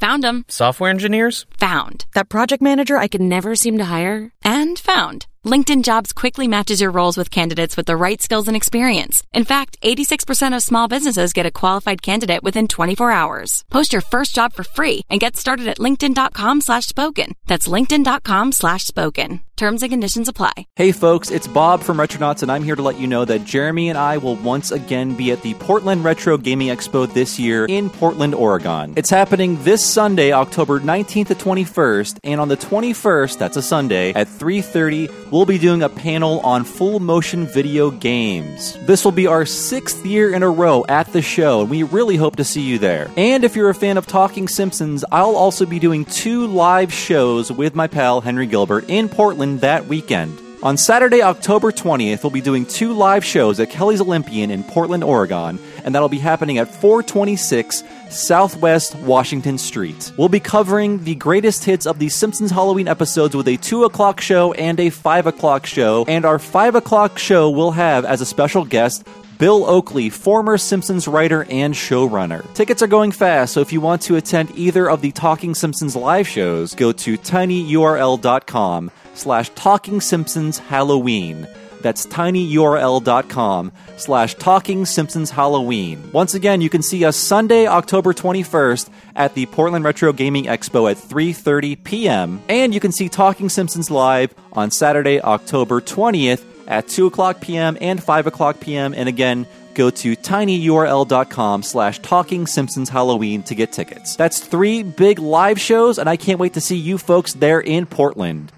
Found them. Software engineers? Found. That project manager I could never seem to hire? And found. LinkedIn Jobs quickly matches your roles with candidates with the right skills and experience. In fact, 86% of small businesses get a qualified candidate within 24 hours. Post your first job for free and get started at linkedin.com/spoken. That's linkedin.com/spoken. Terms and conditions apply. Hey folks, it's Bob from Retronauts, and I'm here to let you know that Jeremy and I will once again be at the Portland Retro Gaming Expo this year in Portland, Oregon. It's happening this Sunday, October 19th to 21st, and on the 21st, that's a Sunday, at 3:30, we'll be doing a panel on full motion video games. This will be our 6th year in a row at the show, and we really hope to see you there. And if you're a fan of Talking Simpsons, I'll also be doing 2 live shows with my pal Henry Gilbert in Portland that weekend. On Saturday, October 20th, we'll be doing 2 live shows at Kelly's Olympian in Portland, Oregon, and that'll be happening at 426 Southwest Washington Street. We'll be covering the greatest hits of the Simpsons Halloween episodes with a 2 o'clock show and a 5 o'clock show, and our 5 o'clock show will have as a special guest Bill Oakley, former Simpsons writer and showrunner. Tickets are going fast, so if you want to attend either of the Talking Simpsons live shows, go to tinyurl.com/TalkingSimpsonsHalloween. That's tinyurl.com/TalkingSimpsonsHalloween. Once again, you can see us Sunday, October 21st at the Portland Retro Gaming Expo at 3:30 p.m. And you can see Talking Simpsons live on Saturday, October 20th at 2 o'clock p.m. and 5 o'clock p.m. And again, go to tinyurl.com/TalkingSimpsonsHalloween to get tickets. That's 3 big live shows, and I can't wait to see you folks there in Portland.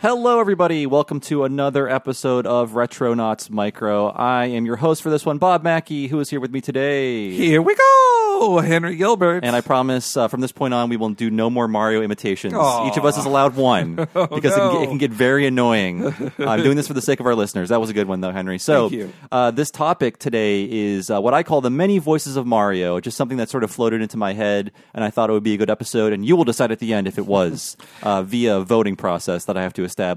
Hello, everybody. Welcome to another episode of Retronauts Micro. I am your host for this one, Bob Mackey, who is here with me today. Here we go, Henry Gilbert. And I promise from this point on, we will do no more Mario imitations. Aww. Each of us is allowed one because it can get very annoying. I'm doing this for the sake of our listeners. That was a good one, though, Henry. So thank you. This topic today is what I call the many voices of Mario, just something that sort of floated into my head, and I thought it would be a good episode, and you will decide at the end if it was via voting process that I have to establish.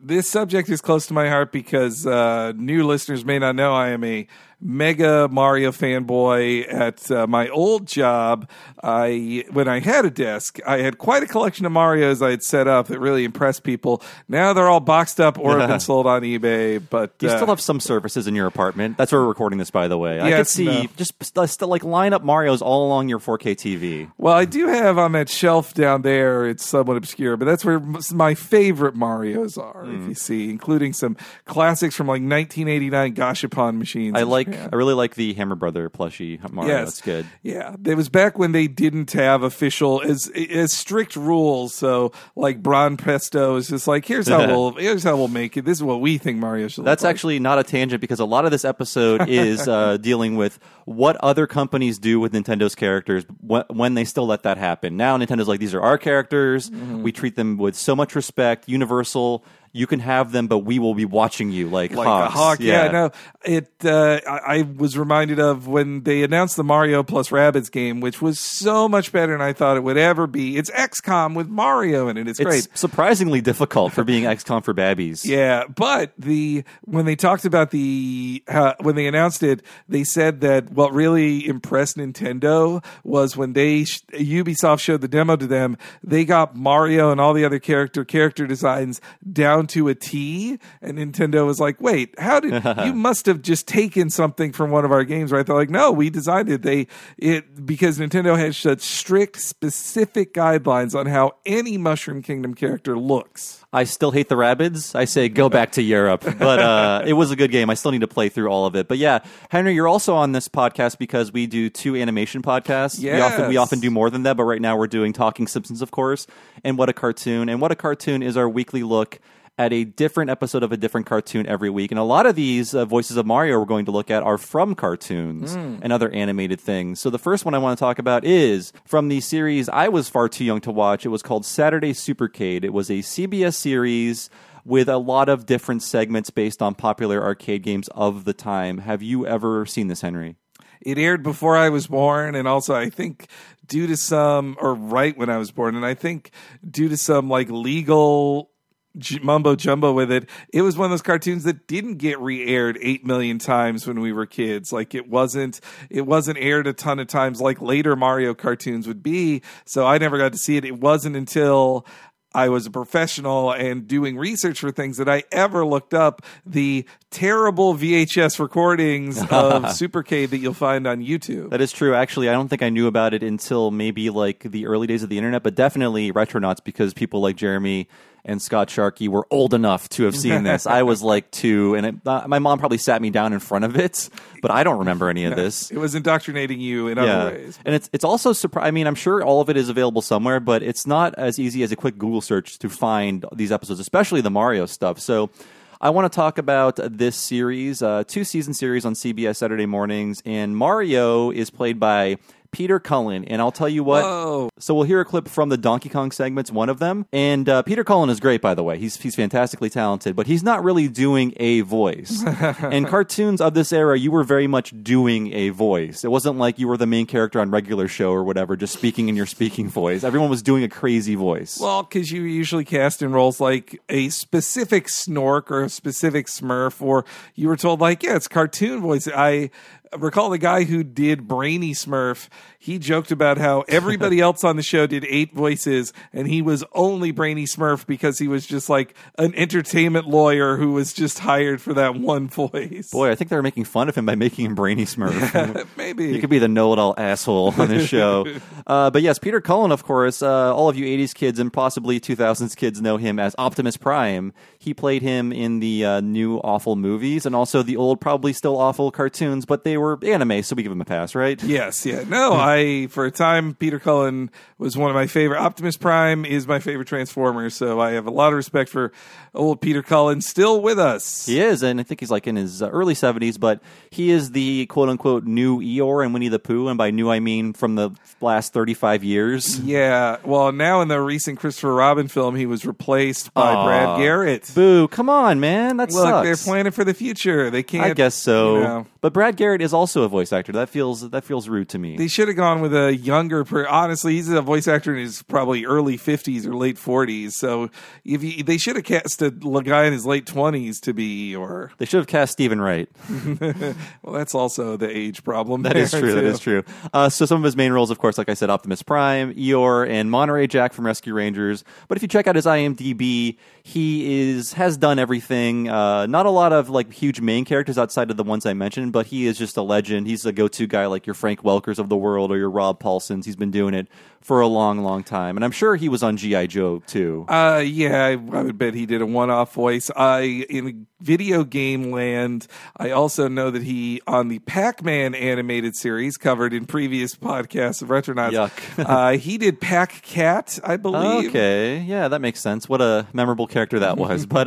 This subject is close to my heart because new listeners may not know I am a mega Mario fanboy. At my old job, when I had a desk, I had quite a collection of Marios I had set up that really impressed people. Now they're all boxed up or have been sold on eBay. But you still have some surfaces in your apartment. That's where we're recording this, by the way. Yes, I could see just like line up Marios all along your 4K TV. Well, I do have on that shelf down there. It's somewhat obscure, but that's where my favorite Marios are, if you see, including some classics from like 1989 Gashapon machines. I really like the Hammer Brother plushie Mario. Yes. That's good. Yeah. It was back when they didn't have official as strict rules. So like Bron Pesto is just like, here's how we'll make it. This is what we think Mario should look like. That's actually not a tangent because a lot of this episode is dealing with what other companies do with Nintendo's characters when they still let that happen. Now Nintendo's like, these are our characters. Mm-hmm. We treat them with so much respect. Universal, you can have them, but we will be watching you like hawks. A hawk. Yeah. No. I was reminded of when they announced the Mario plus Rabbids game, which was so much better than I thought it would ever be. It's XCOM with Mario in it. It's great. It's surprisingly difficult for being XCOM for babbies. Yeah, but when they talked about when they announced it, they said that what really impressed Nintendo was when Ubisoft showed the demo to them, they got Mario and all the other character designs down to a T, and Nintendo was like, wait, how did you must have just taken something from one of our games, right? They're like, no, we designed it. Because Nintendo has such strict, specific guidelines on how any Mushroom Kingdom character looks. I still hate the Rabbids. I say go back to Europe. But it was a good game. I still need to play through all of it. But yeah, Henry, you're also on this podcast because we do two animation podcasts. Yes. We often do more than that, but right now we're doing Talking Simpsons, of course, and What a Cartoon. And What a Cartoon is our weekly look at a different episode of a different cartoon every week. And a lot of these Voices of Mario we're going to look at are from cartoons and other animated things. So the first one I want to talk about is from the series I was far too young to watch. It was called Saturday Supercade. It was a CBS series with a lot of different segments based on popular arcade games of the time. Have you ever seen this, Henry? It aired before I was born, and also I think due to some, or right when I was born, and I think due to some like legal mumbo jumbo with it, it was one of those cartoons that didn't get re-aired 8 million times when we were kids. Like it wasn't aired a ton of times like later Mario cartoons would be, so I never got to see it. It wasn't until I was a professional and doing research for things that I ever looked up the terrible VHS recordings of Supercade that you'll find on YouTube. That is true. Actually, I don't think I knew about it until maybe like the early days of the internet, but definitely Retronauts, because people like Jeremy and Scott Sharkey were old enough to have seen this. I was like 2, and my mom probably sat me down in front of it, but I don't remember any of this. It was indoctrinating you in other ways. And it's also surprising. I mean, I'm sure all of it is available somewhere, but it's not as easy as a quick Google search to find these episodes, especially the Mario stuff. So I want to talk about this series, two-season series on CBS Saturday mornings, and Mario is played by Peter Cullen, and I'll tell you what. Whoa. So we'll hear a clip from the Donkey Kong segments, one of them, and Peter Cullen is great, by the way. He's fantastically talented, but he's not really doing a voice. In cartoons of this era, you were very much doing a voice. It wasn't like you were the main character on Regular Show or whatever, just speaking in your speaking voice. Everyone was doing a crazy voice. Well, because you usually cast in roles like a specific Snork or a specific Smurf, or you were told like, yeah, it's cartoon voice. I recall the guy who did Brainy Smurf. He joked about how everybody else on the show did 8 voices, and he was only Brainy Smurf because he was just like an entertainment lawyer who was just hired for that one voice. Boy, I think they were making fun of him by making him Brainy Smurf. Maybe. He could be the know-it-all asshole on this show. But yes, Peter Cullen, of course, all of you 80s kids and possibly 2000s kids know him as Optimus Prime. He played him in the new awful movies and also the old, probably still awful cartoons, but they were anime, so we give him a pass, right? Yes, yeah. No, for a time, Peter Cullen was one of my favorite. Optimus Prime is my favorite Transformer, so I have a lot of respect for old Peter Cullen, still with us. He is, and I think he's like in his early 70s, but he is the quote-unquote new Eeyore in Winnie the Pooh, and by new I mean from the last 35 years. Yeah, well, now in the recent Christopher Robin film, he was replaced by Brad Garrett. Boo, come on, man, that sucks. Look, they're planning for the future. They can't. I guess so. You know. But Brad Garrett is also a voice actor. That feels rude to me. They should have gone with a younger honestly, he's a voice actor in his probably early 50s or late 40s. So they should have cast a guy in his late 20s to be Eeyore. They should have cast Stephen Wright. Well, that's also the age problem. That is true. Too. That is true. So some of his main roles, of course, like I said, Optimus Prime, Eeyore, and Monterey Jack from Rescue Rangers. But if you check out his IMDb, he has done everything. Not a lot of like huge main characters outside of the ones I mentioned, but he is just a legend. He's a go-to guy like your Frank Welkers of the world or your Rob Paulsons. He's been doing it for a long, long time. And I'm sure he was on G.I. Joe, too. Yeah, I would bet he did a one-off voice. In video game land, I also know that he, on the Pac-Man animated series, covered in previous podcasts of Retronauts, yuck. He did Pac-Cat, I believe. Okay, yeah, that makes sense. What a memorable character that was. But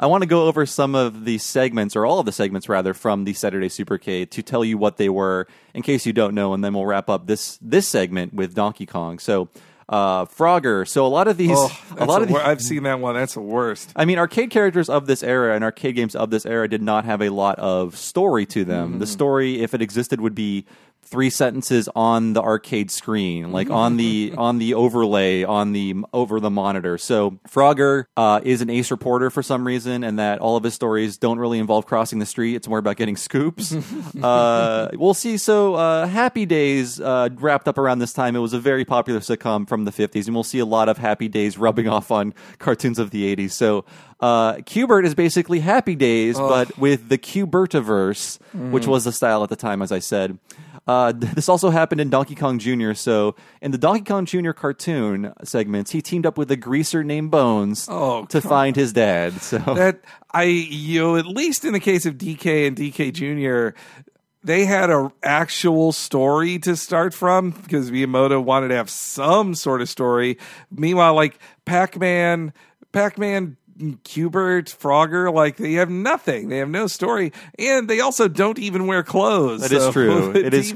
I want to go over some of the segments, or all of the segments, rather, from the Saturday Supercade to tell you what they were, in case you don't know, and then we'll wrap up this segment with Donkey Kong. So Frogger. So a lot of these, I've seen that one. That's the worst. I mean, arcade characters of this era and arcade games of this era did not have a lot of story to them. Mm. The story, if it existed, would be 3 sentences on the arcade screen, like on the overlay over the monitor. So Frogger is an ace reporter for some reason, and that all of his stories don't really involve crossing the street. It's more about getting scoops. We'll see. So Happy Days wrapped up around this time. It was a very popular sitcom from the 50s, and we'll see a lot of Happy Days rubbing off on cartoons of the 80s. So Q-Bert is basically Happy Days, but with the Q-Bertiverse, which was the style at the time, as I said. This also happened in Donkey Kong Jr. So in the Donkey Kong Jr. cartoon segments, he teamed up with a greaser named Bones to find his dad. So that at least in the case of DK and DK Jr., they had an actual story to start from because Miyamoto wanted to have some sort of story. Meanwhile, like Pac-Man, Gilbert, Frogger, like they have nothing. They have no story, and they also don't even wear clothes. That is true. It is.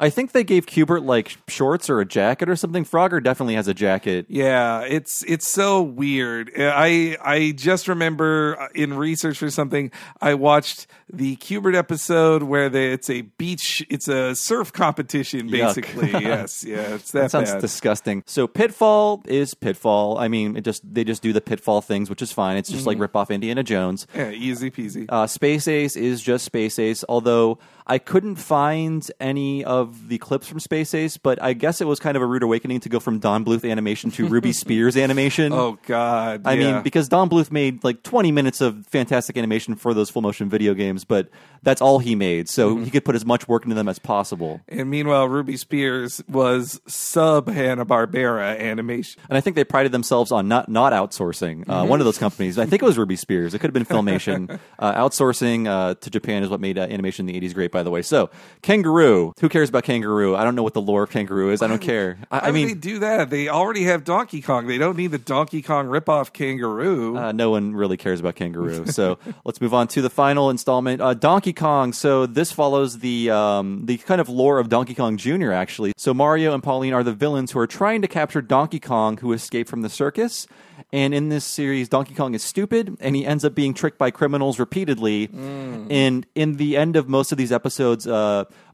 I think they gave Gilbert like shorts or a jacket or something. Frogger definitely has a jacket. Yeah, it's so weird. I just remember in research for something, I watched the Gilbert episode where it's a surf competition basically. Yuck. Yes, it's that sounds bad. Disgusting. So Pitfall is Pitfall. I mean, they just do the Pitfall things, which is fine. It's just like rip off Indiana Jones. Yeah, easy peasy. Space Ace is just Space Ace, although I couldn't find any of the clips from Space Ace, but I guess it was kind of a rude awakening to go from Don Bluth animation to Ruby Spears animation. Oh, God. I mean, because Don Bluth made like 20 minutes of fantastic animation for those full motion video games, but that's all he made. So he could put as much work into them as possible. And meanwhile, Ruby Spears was sub Hanna-Barbera animation. And I think they prided themselves on not outsourcing. One of those companies, I think it was Ruby Spears. It could have been Filmation. outsourcing to Japan is what made animation in the 80s great, by the way. So Kangaroo, who cares about Kangaroo? I don't know what the lore of Kangaroo is. I don't care. I mean, they do that. They already have Donkey Kong. They don't need the Donkey Kong ripoff Kangaroo. No one really cares about Kangaroo. So let's move on to the final installment, Donkey Kong. So this follows the kind of lore of Donkey Kong Jr. actually. So Mario and Pauline are the villains who are trying to capture Donkey Kong, who escaped from the circus. And in this series, Donkey Kong is stupid, and he ends up being tricked by criminals repeatedly. And in the end of most of these episodes,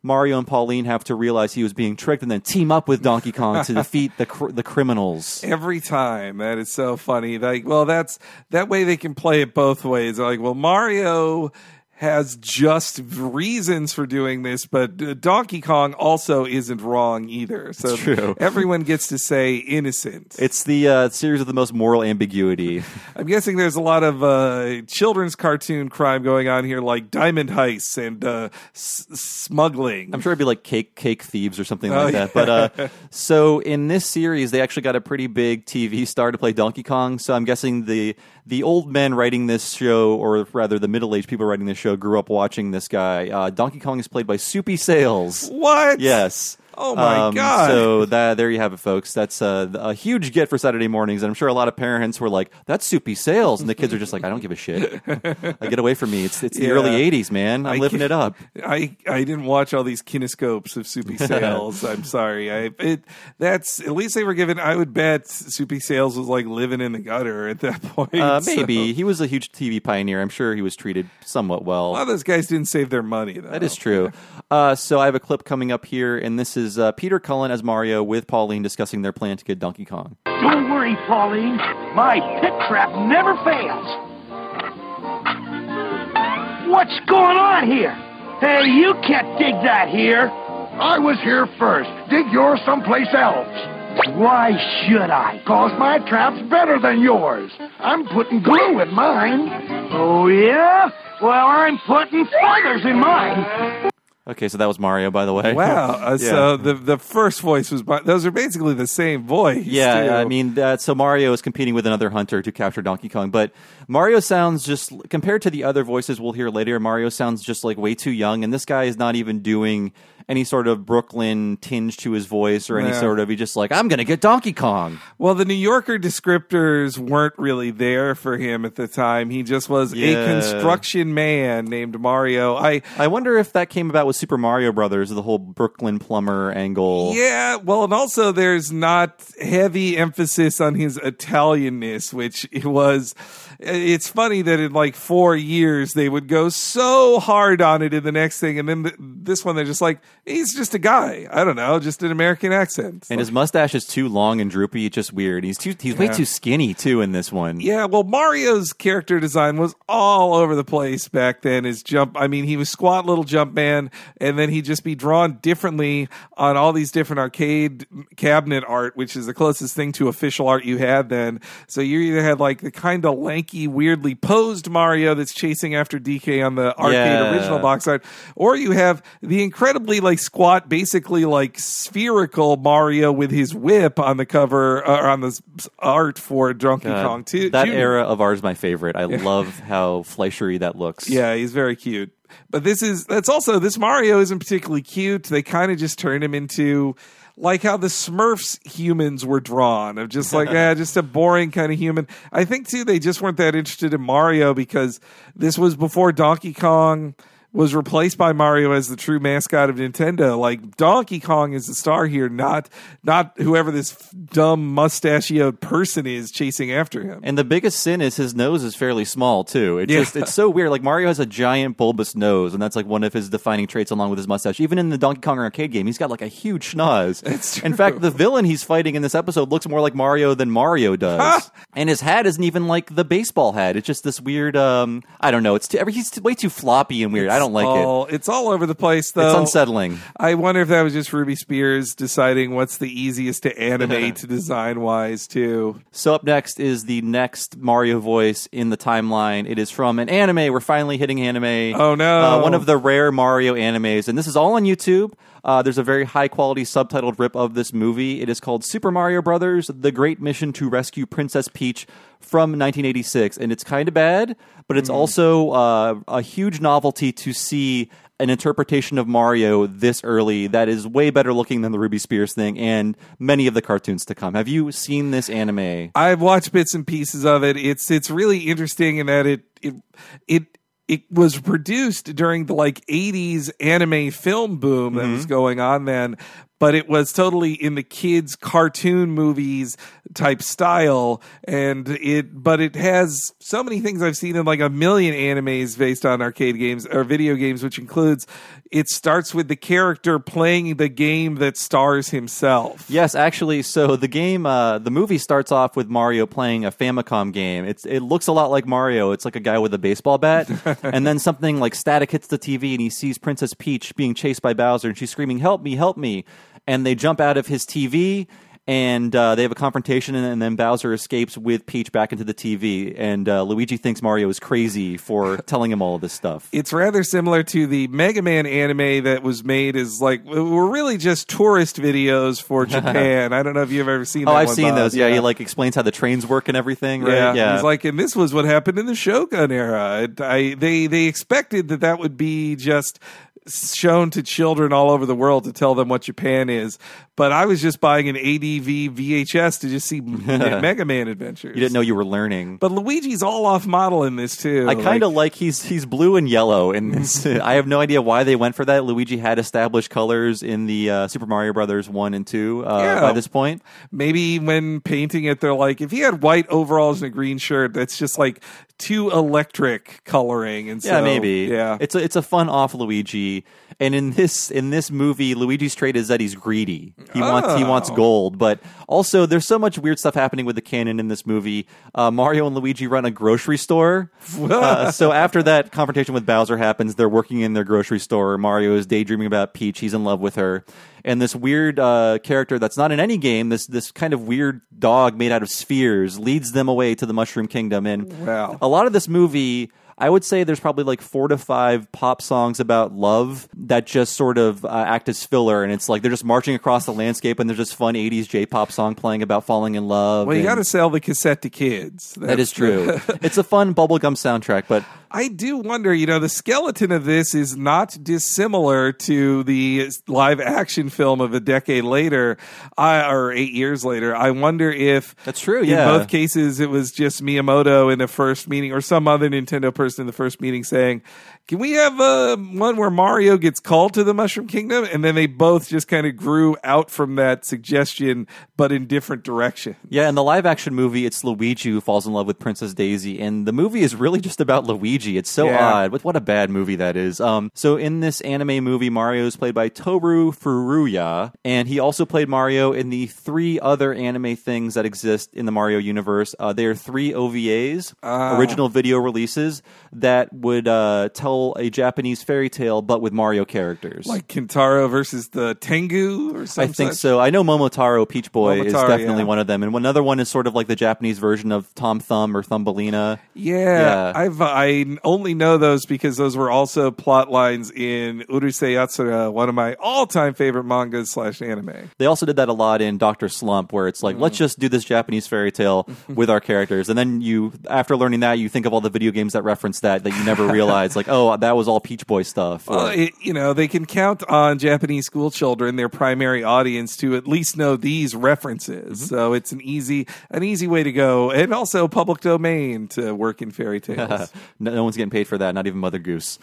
Mario and Pauline have to realize he was being tricked and then team up with Donkey Kong to defeat the criminals. Every time. That is so funny. Like, well, that's that way they can play it both ways. Like, well, Mario has just reasons for doing this, but Donkey Kong also isn't wrong either. So everyone gets to say innocent. It's the series of the most moral ambiguity. I'm guessing there's a lot of children's cartoon crime going on here, like diamond heists and smuggling. I'm sure it'd be like cake thieves or something like that. But so in this series, they actually got a pretty big TV star to play Donkey Kong. So I'm guessing the old men writing this show, or rather the middle-aged people writing this show, grew up watching this guy. Donkey Kong is played by Soupy Sales. What? Yes. Oh my God. So there you have it, folks. That's a huge get for Saturday mornings. And I'm sure a lot of parents were like, that's Soupy Sales. And the kids are just like, I don't give a shit. Get away from me. It's the early 80s, man. I'm living it up. I didn't watch all these kinescopes of Soupy Sales. I'm sorry. That's at least they were given, I would bet Soupy Sales was like living in the gutter at that point. Maybe. So. He was a huge TV pioneer. I'm sure he was treated somewhat well. A lot of those guys didn't save their money, though. That is true. So I have a clip coming up here, and this is Peter Cullen as Mario with Pauline discussing their plan to get Donkey Kong. Don't worry, Pauline. My pit trap never fails. What's going on here? Hey, you can't dig that here. I was here first. Dig yours someplace else. Why should I? 'Cause my trap's better than yours. I'm putting glue in mine. Oh, yeah? Well, I'm putting feathers in mine. Okay, so that was Mario, by the way. Wow. So the first voice was... Those are basically the same voice. Yeah, too. I mean, so Mario is competing with another hunter to capture Donkey Kong. But Mario sounds just... Compared to the other voices we'll hear later, Mario sounds just like way too young. And this guy is not even doing any sort of Brooklyn tinge to his voice or any sort of... He's just like, I'm going to get Donkey Kong. Well, the New Yorker descriptors weren't really there for him at the time. He just was a construction man named Mario. I wonder if that came about with Super Mario Brothers, the whole Brooklyn plumber angle. Yeah, well, and also there's not heavy emphasis on his Italianness, which it was... It's funny that in like 4 years, they would go so hard on it in the next thing. And then this one, they're just like, he's just a guy. I don't know, just an American accent. And his mustache is too long and droopy. It's just weird. He's way too skinny, too, in this one. Yeah, well, Mario's character design was all over the place back then. He was squat little jump man. And then he'd just be drawn differently on all these different arcade cabinet art, which is the closest thing to official art you had then. So you either had like the kind of lanky, weirdly posed Mario that's chasing after DK on the arcade original box art, or you have the incredibly like squat, basically like spherical Mario with his whip on the cover or on this art for Donkey Kong 2. That era of ours is my favorite. I love how Fleischery that looks. Yeah, he's very cute. But this Mario isn't particularly cute. They kind of just turned him into like how the Smurfs humans were drawn, of just like, just a boring kind of human. I think too, they just weren't that interested in Mario because this was before Donkey Kong was replaced by Mario as the true mascot of Nintendo. Like, Donkey Kong is the star here, not whoever this dumb mustachioed person is chasing after him. And the biggest sin is his nose is fairly small, too. It's so weird. Like, Mario has a giant bulbous nose, and that's, like, one of his defining traits along with his mustache. Even in the Donkey Kong arcade game, he's got, like, a huge schnoz. That's true. In fact, the villain he's fighting in this episode looks more like Mario than Mario does. And his hat isn't even, like, the baseball hat. It's just this weird, I don't know. He's way too floppy and weird. I don't like it. It's all over the place, though. It's unsettling. I wonder if that was just Ruby Spears deciding what's the easiest to animate design-wise, too. So up next is the next Mario voice in the timeline. It is from an anime. We're finally hitting anime. Oh, no. One of the rare Mario animes. And this is all on YouTube. There's a very high-quality subtitled rip of this movie. It is called Super Mario Brothers, The Great Mission to Rescue Princess Peach from 1986. And it's kind of bad, but it's also a huge novelty to see an interpretation of Mario this early that is way better looking than the Ruby Spears thing and many of the cartoons to come. Have you seen this anime? I've watched bits and pieces of it. It's really interesting in that it was produced during the like 80s anime film boom that was going on then, but it was totally in the kids' cartoon movies type style. But it has so many things I've seen in like a million animes based on arcade games or video games, which includes it starts with the character playing the game that stars himself. Yes, actually. So the game, the movie starts off with Mario playing a Famicom game. It looks a lot like Mario. It's like a guy with a baseball bat. And then something like static hits the TV and he sees Princess Peach being chased by Bowser and she's screaming, "Help me, help me." And they jump out of his TV and they have a confrontation, and then Bowser escapes with Peach back into the TV, and Luigi thinks Mario is crazy for telling him all of this stuff. It's rather similar to the Mega Man anime that was made as, like, were really just tourist videos for Japan. I don't know if you've ever seen that. I've seen those. Yeah, he, like, explains how the trains work and everything, right? Yeah. He's like, and this was what happened in the Shogun era. They expected that would be just shown to children all over the world to tell them what Japan is, but I was just buying an ADV VHS to just see Mega Man adventures. You didn't know you were learning. But Luigi's all off model in this too. I kind of like he's blue and yellow in this. I have no idea why they went for that. Luigi had established colors in the Super Mario Brothers 1 and 2 by this point. Maybe when painting it, they're like, if he had white overalls and a green shirt, that's just like too electric coloring. And so, yeah, maybe. Yeah, it's a fun off Luigi. And in this movie, Luigi's trait is that he's greedy. He wants gold. But also, there's so much weird stuff happening with the canon in this movie. Mario and Luigi run a grocery store. So after that confrontation with Bowser happens, they're working in their grocery store. Mario is daydreaming about Peach. He's in love with her. And this weird character that's not in any game, this kind of weird dog made out of spheres, leads them away to the Mushroom Kingdom. And a lot of this movie, I would say there's probably like 4 to 5 pop songs about love that just sort of act as filler, and it's like they're just marching across the landscape, and there's just fun 80s J-pop song playing about falling in love. Well, you got to sell the cassette to kids. That is true. It's a fun bubblegum soundtrack, but I do wonder, the skeleton of this is not dissimilar to the live-action film of a decade later, or 8 years later. I wonder if that's true. In both cases, it was just Miyamoto in the first meeting, or some other Nintendo person in the first meeting saying, "Can we have one where Mario gets called to the Mushroom Kingdom?" And then they both just kind of grew out from that suggestion, but in different directions. Yeah, in the live-action movie, it's Luigi who falls in love with Princess Daisy, and the movie is really just about Luigi. It's so odd. What a bad movie that is. So in this anime movie, Mario is played by Toru Furuya, and he also played Mario in the 3 other anime things that exist in the Mario universe. They are 3 OVAs, original video releases, that would tell tell a Japanese fairy tale, but with Mario characters. Like Kintaro versus the Tengu or something? I think so. I know Momotaro, Peach Boy, is definitely one of them. And another one is sort of like the Japanese version of Tom Thumb or Thumbelina. Yeah. I only know those because those were also plot lines in Urusei Yatsura, one of my all-time favorite mangas / anime. They also did that a lot in Dr. Slump, where it's like, let's just do this Japanese fairy tale with our characters. And then you, after learning that, you think of all the video games that reference that you never realized, like, oh, that was all Peach Boy stuff. Well, they can count on Japanese school children, their primary audience, to at least know these references. Mm-hmm. So it's an easy way to go, and also public domain to work in fairy tales. No one's getting paid for that, not even Mother Goose.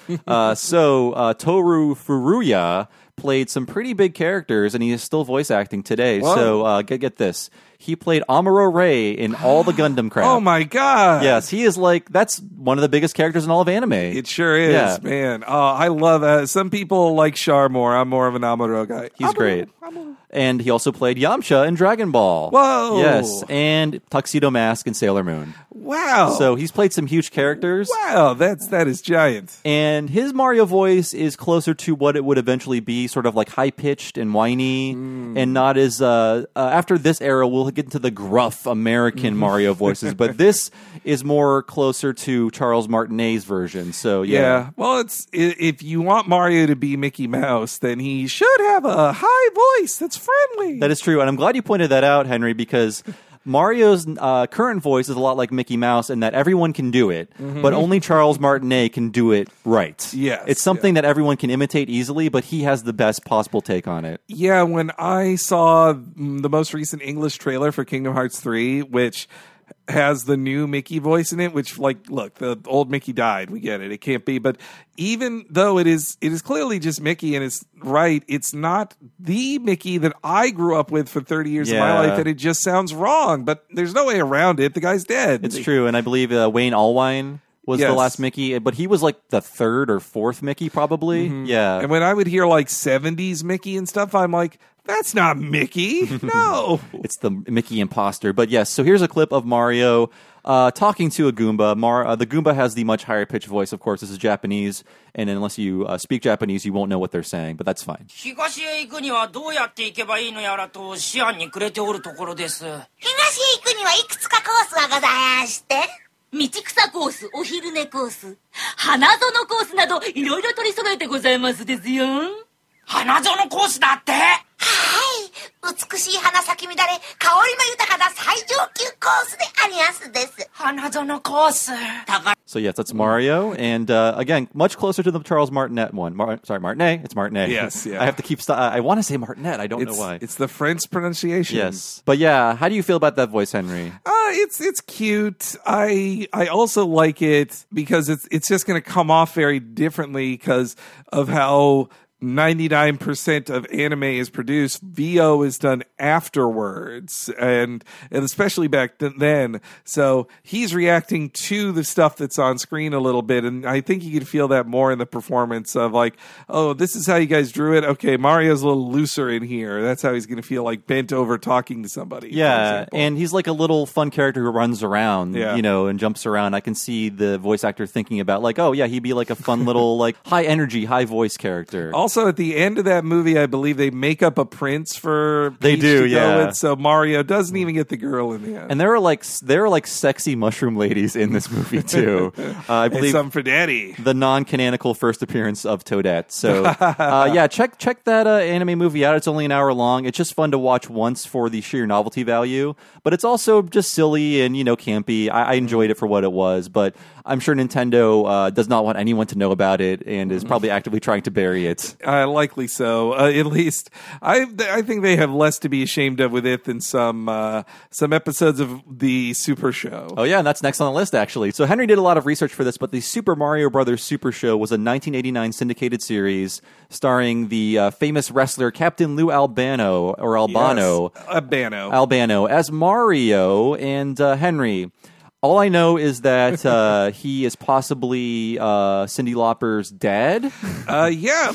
So Toru Furuya played some pretty big characters, and he is still voice acting today. Whoa. So get this. He played Amuro Ray in all the Gundam crap. Oh, my God. Yes, he is that's one of the biggest characters in all of anime. It sure is, man. Oh, I love that. Some people like Char more. I'm more of an Amuro guy. He's great. And he also played Yamcha in Dragon Ball. Whoa. Yes, and Tuxedo Mask in Sailor Moon. Wow. So he's played some huge characters. Wow, that is giant. And his Mario voice is closer to what it would eventually be, sort of like high-pitched and whiny, and not as... after this era, we'll get into the gruff American Mario voices, but this is more closer to Charles Martinet's version. So yeah. Well, it's if you want Mario to be Mickey Mouse, then he should have a high voice that's friendly. That is true, and I'm glad you pointed that out, Henry, because Mario's current voice is a lot like Mickey Mouse in that everyone can do it, but only Charles Martinet can do it right. Yes, it's something that everyone can imitate easily, but he has the best possible take on it. Yeah, when I saw the most recent English trailer for Kingdom Hearts 3, which has the new Mickey voice in it, which, look, the old Mickey died. We get it. It can't be. But even though it is clearly just Mickey and it's right, it's not the Mickey that I grew up with for 30 years of my life, and it just sounds wrong. But there's no way around it. The guy's dead. It's true. And I believe Wayne Allwine was the last Mickey, but he was the third or fourth Mickey, probably. Mm-hmm. Yeah. And when I would hear 70s Mickey and stuff, I'm like, that's not Mickey. No. It's the Mickey imposter. But yes, so here's a clip of Mario talking to a Goomba. The Goomba has the much higher pitch voice, of course. This is Japanese, and unless you speak Japanese, you won't know what they're saying, but that's fine. So yes, that's Mario, and again, much closer to the Charles Martinet one. Martinet. It's Martinet. Yes, yeah. I have to keep. I want to say Martinet. I don't know why. It's the French pronunciation. Yes, but yeah. How do you feel about that voice, Henry? It's cute. I also like it because it's just going to come off very differently because of how 99% of anime is produced. VO is done afterwards, and especially back then. So he's reacting to the stuff that's on screen a little bit, and I think you can feel that more in the performance of oh, this is how you guys drew it. Okay, Mario's a little looser in here. That's how he's going to feel bent over talking to somebody. Yeah, and he's a little fun character who runs around, and jumps around. I can see the voice actor thinking about oh yeah, he'd be a fun little high energy, high voice character. Also, at the end of that movie, I believe they make up a prince for Peach to go with, so Mario doesn't even get the girl in the end. And there are sexy mushroom ladies in this movie too. I believe and some for Daddy. The non-canonical first appearance of Toadette. So check that anime movie out. It's only an hour long. It's just fun to watch once for the sheer novelty value, but it's also just silly and campy. I enjoyed it for what it was, but I'm sure Nintendo does not want anyone to know about it and is probably actively trying to bury it. Likely so. At least I think they have less to be ashamed of with it than some episodes of the Super Show. Oh yeah, and that's next on the list actually. So Henry did a lot of research for this, but the Super Mario Brothers Super Show was a 1989 syndicated series starring the famous wrestler Captain Lou Albano or Albano. Yes, Albano as Mario and Henry. All I know is that he is possibly Cyndi Lauper's dad.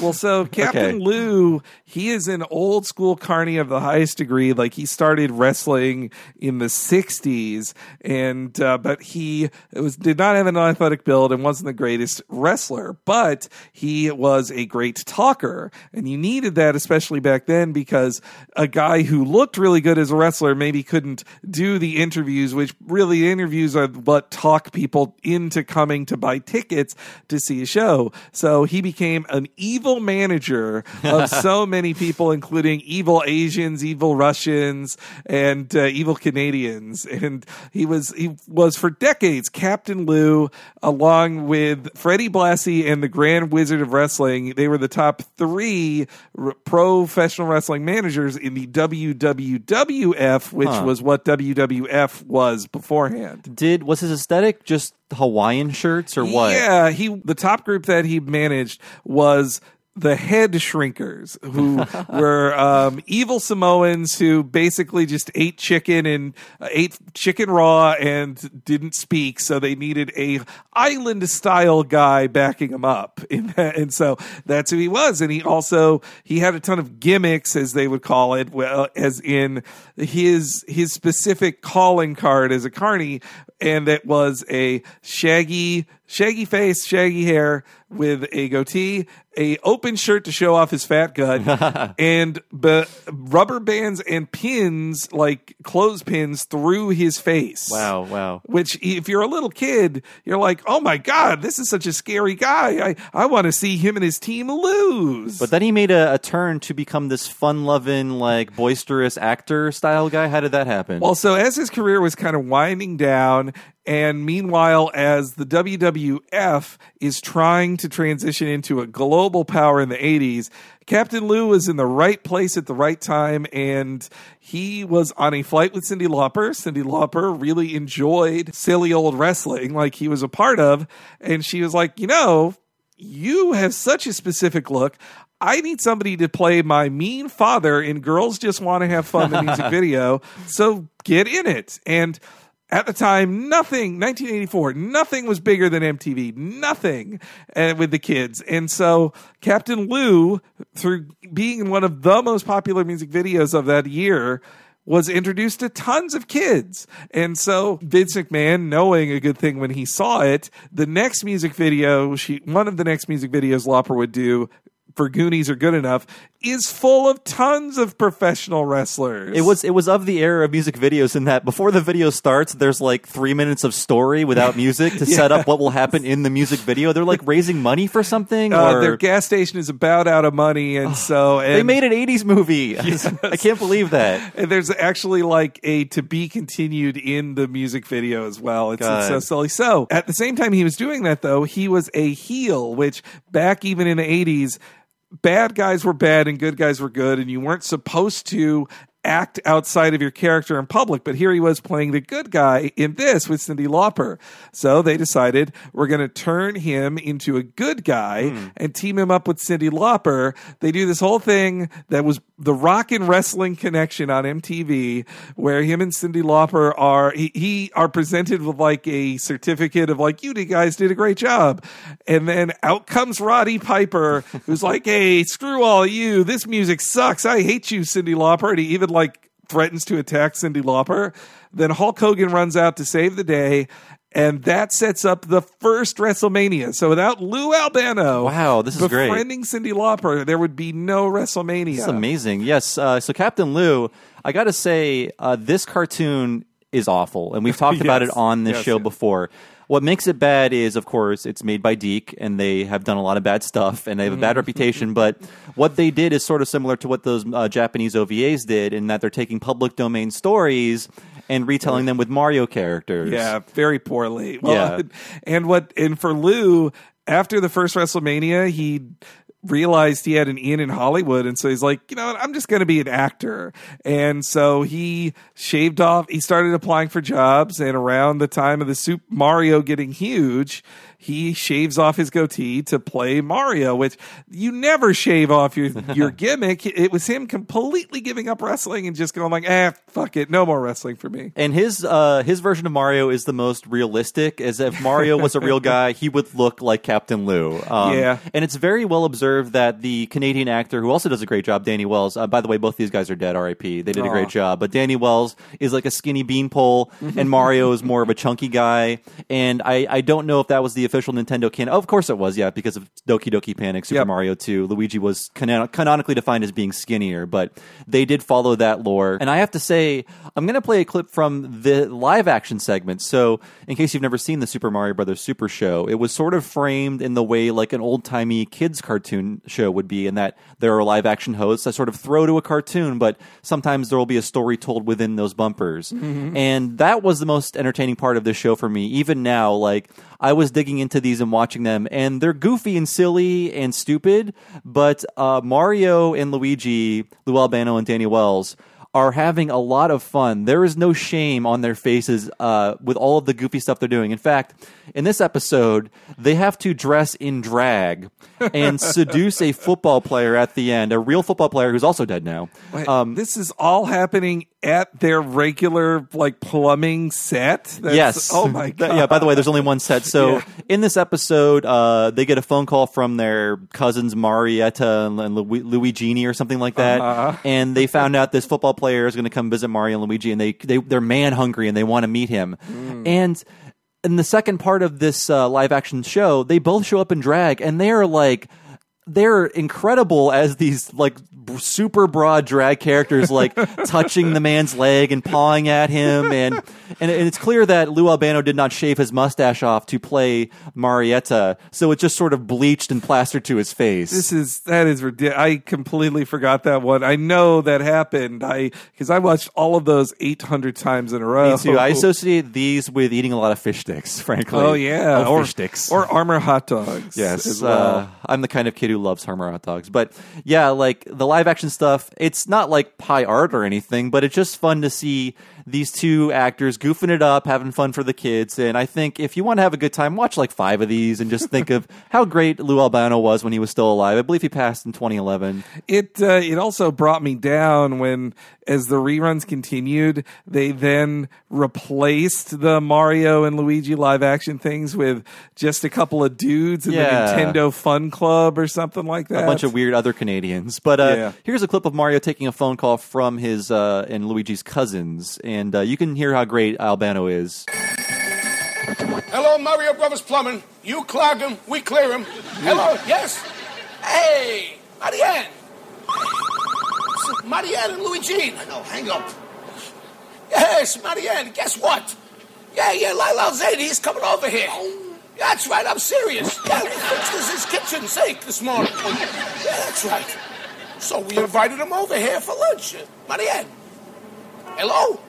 Well, so Captain Lou, he is an old school carny of the highest degree. Like, he started wrestling in the 60s, and but he did not have an athletic build and wasn't the greatest wrestler. But he was a great talker, and you needed that, especially back then, because a guy who looked really good as a wrestler maybe couldn't do the interviews, which really interviews are what talk people into coming to buy tickets to see a show. So he became an evil manager of so many people, including evil Asians, evil Russians, and evil Canadians. And he was for decades Captain Lou, along with Freddie Blassie and the Grand Wizard of Wrestling. They were the top three professional wrestling managers in the WWWF, which was what WWF was beforehand. Was his aesthetic just Hawaiian shirts or what? Yeah, the top group that he managed was the Head Shrinkers, who were evil Samoans who basically just ate chicken raw and didn't speak. So they needed a island style guy backing him up, and so that's who he was. And he had a ton of gimmicks, as they would call it, as in his specific calling card as a carny, and that was a shaggy face, shaggy hair with a goatee, a open shirt to show off his fat gut, and rubber bands and pins, like clothespins, through his face. Wow. Which, if you're a little kid, you're like, oh my God, this is such a scary guy. I want to see him and his team lose. But then he made a turn to become this fun-loving, like, boisterous actor style guy. How did that happen? Well, so as his career was kind of winding down, and meanwhile, as the WWF is trying to transition into a global power in the 80s, Captain Lou was in the right place at the right time, and he was on a flight with Cyndi Lauper. Cyndi Lauper really enjoyed silly old wrestling like he was a part of, and she was like, you know, you have such a specific look. I need somebody to play my mean father in Girls Just Want to Have Fun, the music video, so get in it. And at the time, 1984, nothing was bigger than MTV, with the kids. And so Captain Lou, through being in one of the most popular music videos of that year, was introduced to tons of kids. And so Vince McMahon, knowing a good thing when he saw it, one of the next music videos Lauper would do for Goonies Are Good Enough is full of tons of professional wrestlers. It was of the era of music videos in that before the video starts, there's like 3 minutes of story without music to set up what will happen in the music video. They're like raising money for something. Their gas station is about out of money, and they made an 80s movie. Yes. I can't believe that. And there's actually like a to be continued in the music video as well. It's so silly. So at the same time he was doing that, though, he was a heel, which back even in the 80s, bad guys were bad and good guys were good, and you weren't supposed to act outside of your character in public. But here he was playing the good guy in this with Cyndi Lauper. So they decided, we're going to turn him into a good guy and team him up with Cyndi Lauper. They do this whole thing that was the Rock and Wrestling Connection on MTV, where him and Cyndi Lauper are presented with like a certificate of like, you guys did a great job. And then out comes Roddy Piper, who's like, hey, screw all of you. This music sucks. I hate you, Cyndi Lauper. And he even like threatens to attack Cyndi Lauper. Then Hulk Hogan runs out to save the day, and that sets up the first WrestleMania. So without Lou Albano, befriending Cyndi Lauper, there would be no WrestleMania. That's amazing. Yes. So Captain Lou, I got to say, this cartoon is awful, and we've talked about it on this show before. What makes it bad is, of course, it's made by Deke, and they have done a lot of bad stuff, and they have a bad reputation, but what they did is sort of similar to what those Japanese OVAs did, in that they're taking public domain stories and retelling them with Mario characters. Yeah, very poorly. Well, and for Lou, after the first WrestleMania, he realized he had an in Hollywood, and so he's like, you know what, I'm just going to be an actor. And so he shaved off, he started applying for jobs, and around the time of the Super Mario getting huge, he shaves off his goatee to play Mario, which you never shave off your gimmick. It was him completely giving up wrestling and just going like, fuck it, no more wrestling for me. And his version of Mario is the most realistic. As if Mario was a real guy, he would look like Captain Lou. Yeah. And it's very well observed that the Canadian actor who also does a great job, Danny Wells, by the way, both these guys are dead, R.I.P. They did a great job. But Danny Wells is like a skinny beanpole, and Mario is more of a chunky guy. And I don't know if that was the official Nintendo canon. Oh, of course it was, yeah, because of Doki Doki Panic, Super Mario 2. Luigi was canonically defined as being skinnier, but they did follow that lore. And I have to say, I'm going to play a clip from the live action segment. So in case you've never seen the Super Mario Brothers Super Show, it was sort of framed in the way like an old-timey kids cartoon show would be, in that there are live action hosts that sort of throw to a cartoon, but sometimes there will be a story told within those bumpers. And that was the most entertaining part of this show for me. Even now, like, I was digging into these and watching them, and they're goofy and silly and stupid, but Mario and Luigi, Lou Albano and Danny Wells, are having a lot of fun. There is no shame on their faces with all of the goofy stuff they're doing. In fact, in this episode, they have to dress in drag and seduce a football player at the end, a real football player who's also dead now. Wait, this is all happening at their regular like plumbing set? Yes. Oh, my God. Yeah, by the way, there's only one set. So in this episode, they get a phone call from their cousins, Marietta and Luigini or something like that, and they found out this football player is going to come visit Mario and Luigi, and they're man-hungry, and they want to meet him. And in the second part of this live-action show, they both show up in drag, and they're incredible as these, like, super broad drag characters, like touching the man's leg and pawing at him, and it's clear that Lou Albano did not shave his mustache off to play Marietta, so it just sort of bleached and plastered to his face. That is ridiculous. I completely forgot that one. I know that happened. Because I watched all of those 800 times in a row. Me too. I associate these with eating a lot of fish sticks, frankly. Oh yeah, or fish sticks, or Armor hot dogs. Yes, as well. I'm the kind of kid who loves Armor hot dogs, but yeah, like the live action stuff, it's not like pie art or anything, but it's just fun to see these two actors goofing it up, having fun for the kids. And I think if you want to have a good time, watch like 5 of these and just think of how great Lou Albano was when he was still alive. I believe he passed in 2011. It also brought me down when, as the reruns continued, they then replaced the Mario and Luigi live action things with just a couple of dudes in the Nintendo Fun Club or something like that. A bunch of weird other Canadians. But here's a clip of Mario taking a phone call from his and Luigi's cousins, and you can hear how great Albano is. Hello, Mario Brothers Plumbing. You clog him, we clear him. Hello, yes. Hey, Marianne. It's Marianne and Luigi. I know, hang up. Yes, Marianne, guess what? Yeah, Lyle Zadie, he's coming over here. That's right, I'm serious. Yeah, we fixed his kitchen sink this morning. Yeah, that's right. So we invited him over here for lunch. Marianne. Hello?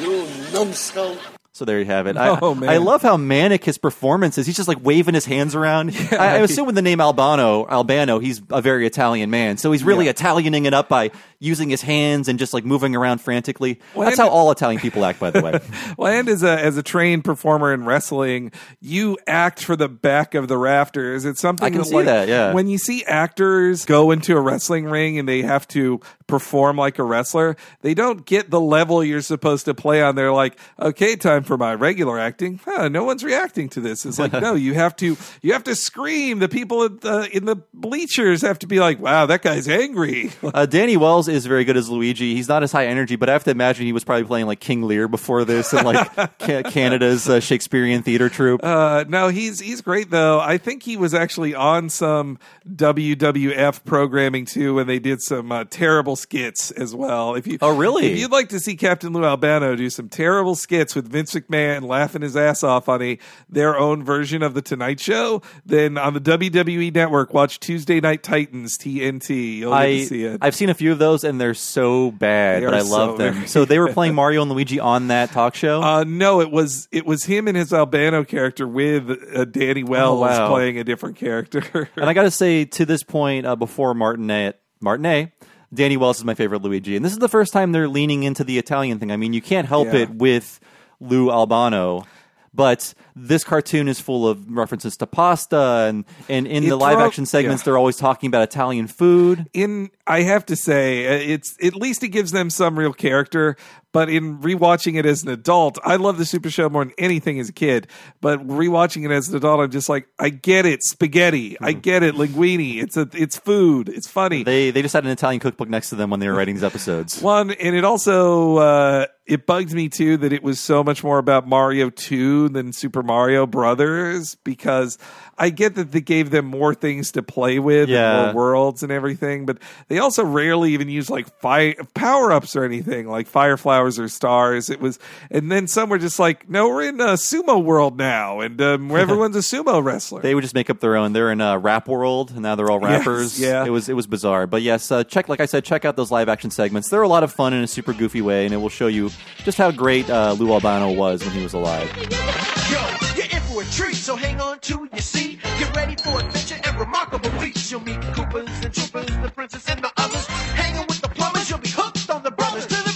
You numbskull. So there you have it. I love how manic his performance is. He's just like waving his hands around. Yeah, I assume with the name Albano, he's a very Italian man. So he's really Italianing it up by using his hands and just like moving around frantically. Well, that's how all Italian people act, by the way. Well, and as a trained performer in wrestling, you act for the back of the rafters. It's something I can see that, yeah. When you see actors go into a wrestling ring and they have to perform like a wrestler, they don't get the level you're supposed to play on. They're like, okay, time for my regular acting. No one's reacting to this. It's like, no, you have to scream. The people in the bleachers have to be like, wow, that guy's angry. Danny Wells is very good as Luigi. He's not as high energy, but I have to imagine he was probably playing like King Lear before this and like Canada's Shakespearean theater troupe. No, he's great though. I think he was actually on some WWF programming too when they did some terrible skits as well. If you'd like to see Captain Lou Albano do some terrible skits with Vince McMahon laughing his ass off on their own version of The Tonight Show, then on the WWE Network, watch Tuesday Night Titans, TNT. You'll get to see it. I've seen a few of those. shows, and they're so bad, but I love them. So they were playing Mario and Luigi on that talk show? No, it was him and his Albano character with Danny Wells playing a different character. And I got to say, to this point, before Martinet, Danny Wells is my favorite Luigi. And this is the first time they're leaning into the Italian thing. I mean, you can't help it with Lou Albano. But this cartoon is full of references to pasta, and in the live-action segments, they're always talking about Italian food. I have to say, it's at least it gives them some real character, but in rewatching it as an adult, I love the Super Show more than anything as a kid, but rewatching it as an adult, I'm just like, I get it, spaghetti, I get it, linguine, it's food, it's funny. They just had an Italian cookbook next to them when they were writing these episodes. And it also... it bugged me, too, that it was so much more about Mario 2 than Super Mario Brothers, because I get that they gave them more things to play with and more worlds and everything, but they also rarely even used, like, power-ups or anything, like fire flowers or stars. And then some were just like, no, we're in a sumo world now, and everyone's a sumo wrestler. They would just make up their own. They're in a rap world, and now they're all rappers. Yes, yeah. It was bizarre. But yes, check out those live-action segments. They're a lot of fun in a super goofy way, and it will show you just how great Lou Albano was when he was alive. Yo, you're in for a treat, so hang on to your seat. Get ready for adventure and remarkable feats. You'll meet Coopers and Troopers, the princess and the others. Hanging with the plumbers, you'll be hooked on the brothers to the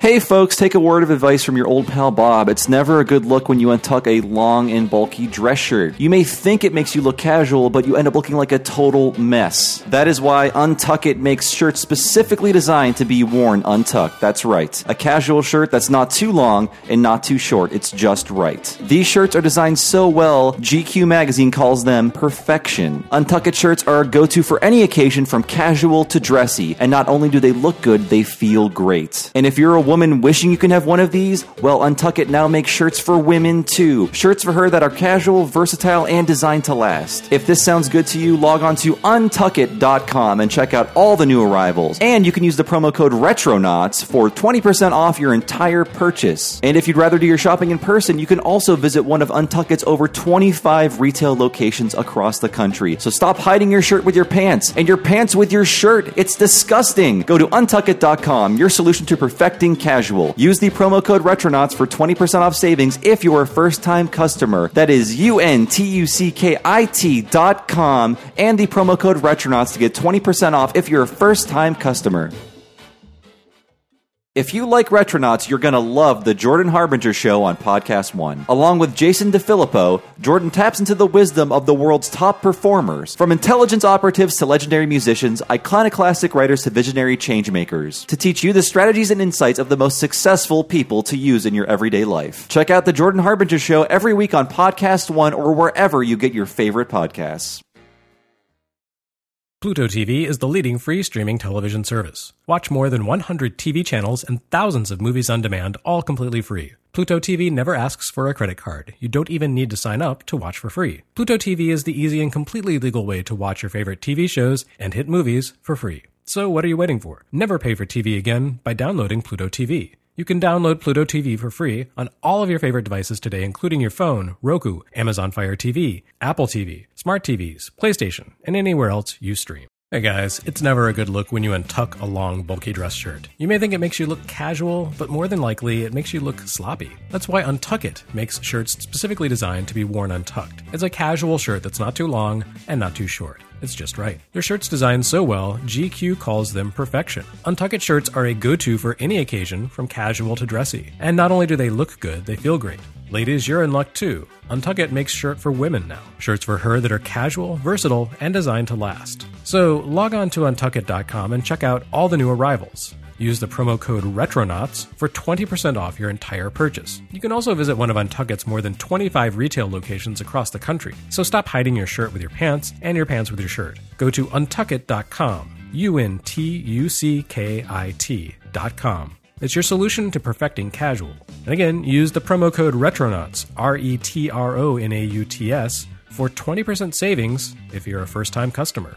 Hey folks, take a word of advice from your old pal Bob. It's never a good look when you untuck a long and bulky dress shirt. You may think it makes you look casual, but you end up looking like a total mess. That is why Untuck It makes shirts specifically designed to be worn untucked. That's right. A casual shirt that's not too long and not too short. It's just right. These shirts are designed so well, GQ magazine calls them perfection. Untuck It shirts are a go-to for any occasion from casual to dressy, and not only do they look good, they feel great. And if you're a woman wishing you can have one of these? Well, Untuck It now makes shirts for women too. Shirts for her that are casual, versatile, and designed to last. If this sounds good to you, log on to untuckit.com and check out all the new arrivals. And you can use the promo code Retronauts for 20% off your entire purchase. And if you'd rather do your shopping in person, you can also visit one of Untuck It's over 25 retail locations across the country. So stop hiding your shirt with your pants and your pants with your shirt. It's disgusting. Go to untuckit.com, your solution to perfecting casual. Use the promo code Retronauts for 20% off savings if you're a first-time customer. That is untuckit.com and the promo code Retronauts to get 20% off if you're a first-time customer. If you like Retronauts, you're going to love The Jordan Harbinger Show on Podcast One. Along with Jason DeFilippo, Jordan taps into the wisdom of the world's top performers. From intelligence operatives to legendary musicians, iconoclastic writers to visionary changemakers, to teach you the strategies and insights of the most successful people to use in your everyday life. Check out The Jordan Harbinger Show every week on Podcast One or wherever you get your favorite podcasts. Pluto TV is the leading free streaming television service. Watch more than 100 TV channels and thousands of movies on demand, all completely free. Pluto TV never asks for a credit card. You don't even need to sign up to watch for free. Pluto TV is the easy and completely legal way to watch your favorite TV shows and hit movies for free. So what are you waiting for? Never pay for TV again by downloading Pluto TV. You can download Pluto TV for free on all of your favorite devices today, including your phone, Roku, Amazon Fire TV, Apple TV, smart TVs, PlayStation, and anywhere else you stream. Hey guys, it's never a good look when you untuck a long, bulky dress shirt. You may think it makes you look casual, but more than likely, it makes you look sloppy. That's why Untuck It makes shirts specifically designed to be worn untucked. It's a casual shirt that's not too long and not too short. It's just right. Their shirts designed so well, GQ calls them perfection. Untuck It shirts are a go-to for any occasion, from casual to dressy. And not only do they look good, they feel great. Ladies, you're in luck too. Untuck It makes shirts for women now. Shirts for her that are casual, versatile, and designed to last. So log on to untuckit.com and check out all the new arrivals. Use the promo code Retronauts for 20% off your entire purchase. You can also visit one of Untuck It's more than 25 retail locations across the country. So stop hiding your shirt with your pants and your pants with your shirt. Go to untuckit.com, untuckit.com. It's your solution to perfecting casual. And again, use the promo code Retronauts, Retronauts, for 20% savings if you're a first-time customer.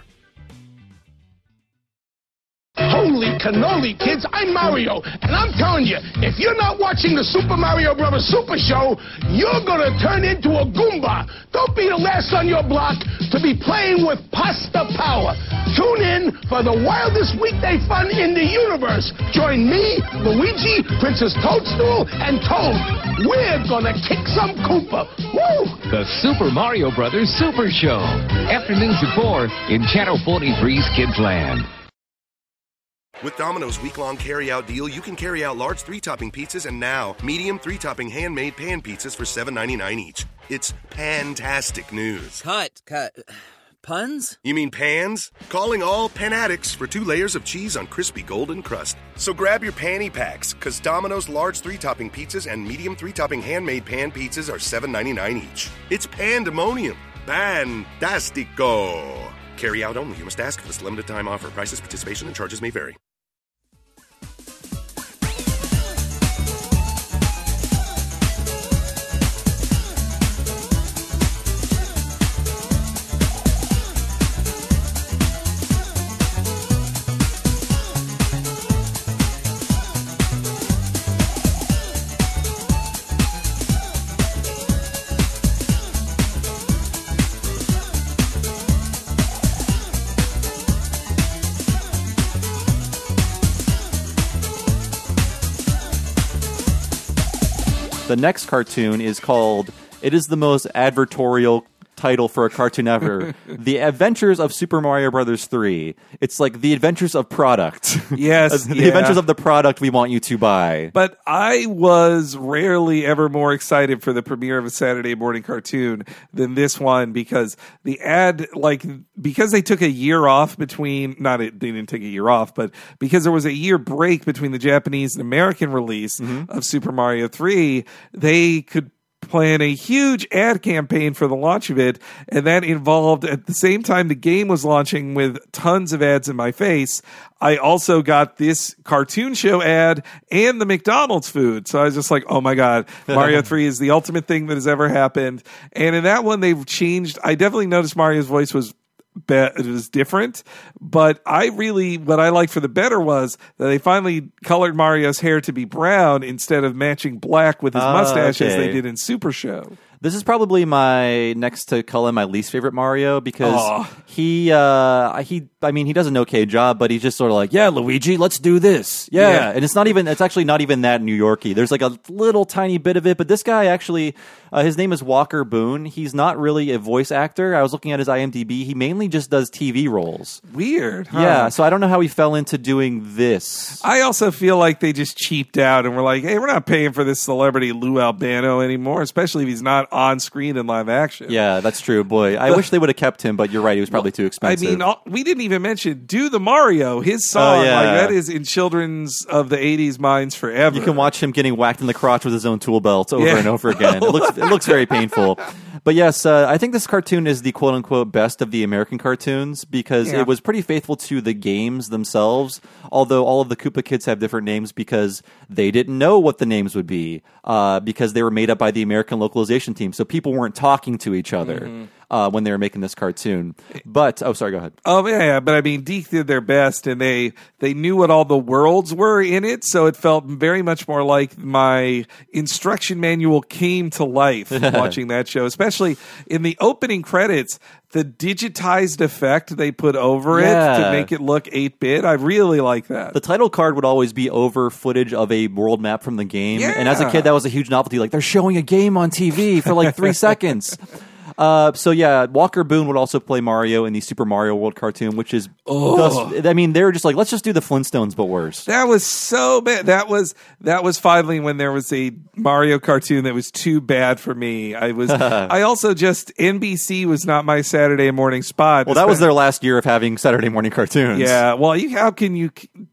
Holy cannoli, kids, I'm Mario, and I'm telling you, if you're not watching the Super Mario Brothers Super Show, you're going to turn into a Goomba. Don't be the last on your block to be playing with pasta power. Tune in for the wildest weekday fun in the universe. Join me, Luigi, Princess Toadstool, and Toad. We're going to kick some Koopa. Woo! The Super Mario Brothers Super Show. Afternoons at 4 in Channel 43's Kidsland. With Domino's week-long carry-out deal, you can carry out large three-topping pizzas and now medium three-topping handmade pan pizzas for $7.99 each. It's fantastic news. Cut. Puns? You mean pans? Calling all pan addicts for 2 layers of cheese on crispy golden crust. So grab your panty packs, because Domino's large three-topping pizzas and medium three-topping handmade pan pizzas are $7.99 each. It's pandemonium. Fantastico. Carry out only. You must ask for this limited-time offer. Prices, participation, and charges may vary. The next cartoon is called, it is the most advertorial title for a cartoon ever, The Adventures of Super Mario Brothers 3. It's like The Adventures of Product. Yes. The Adventures of the Product We Want You to Buy. But I was rarely ever more excited for the premiere of a Saturday morning cartoon than this one, because the ad, like, because they took a year off between, they didn't take a year off, but because there was a year break between the Japanese and American release of Super Mario 3, they could plan a huge ad campaign for the launch of it, and that involved, at the same time the game was launching with tons of ads in my face, I also got this cartoon show ad and the McDonald's food. So I was just like, oh my God, Mario 3 is the ultimate thing that has ever happened. And in that one they've changed, I definitely noticed Mario's voice was it was different, but what I liked for the better was that they finally colored Mario's hair to be brown instead of matching black with his mustache as they did in Super Show. This is probably my next to Cullen, my least favorite Mario, because he does an okay job, but he's just sort of like, yeah, Luigi, let's do this. Yeah. And it's actually not even that New York-y. There's like a little tiny bit of it, but this guy actually, his name is Walker Boone. He's not really a voice actor. I was looking at his IMDb. He mainly just does TV roles. Weird, huh? Yeah, so I don't know how he fell into doing this. I also feel like they just cheaped out and were like, hey, we're not paying for this celebrity Lou Albano anymore, especially if he's not on screen in live action. Yeah, that's true. Boy, I wish they would have kept him, but you're right, he was probably too expensive. I mean, we didn't even mention Do the Mario, his song. Oh, yeah. Like, that is in children's of the 80s minds forever. You can watch him getting whacked in the crotch with his own tool belt over and over again. It looks very painful. But yes, I think this cartoon is the quote-unquote best of the American cartoons, because it was pretty faithful to the games themselves, although all of the Koopa kids have different names because they didn't know what the names would be, because they were made up by the American localization team, so people weren't talking to each other. Mm-hmm. When they were making this cartoon. But, sorry, go ahead. Oh, yeah, but I mean, Deke did their best, and they knew what all the worlds were in it, so it felt very much more like my instruction manual came to life watching that show, especially in the opening credits. The digitized effect they put over it to make it look 8-bit, I really like that. The title card would always be over footage of a world map from the game, and as a kid, that was a huge novelty. Like, they're showing a game on TV for like 3 seconds. Walker Boone would also play Mario in the Super Mario World cartoon, which is, they were just like, let's just do the Flintstones, but worse. That was so bad. That was finally when there was a Mario cartoon that was too bad for me. NBC was not my Saturday morning spot. Well, that was their last year of having Saturday morning cartoons. Yeah. Well,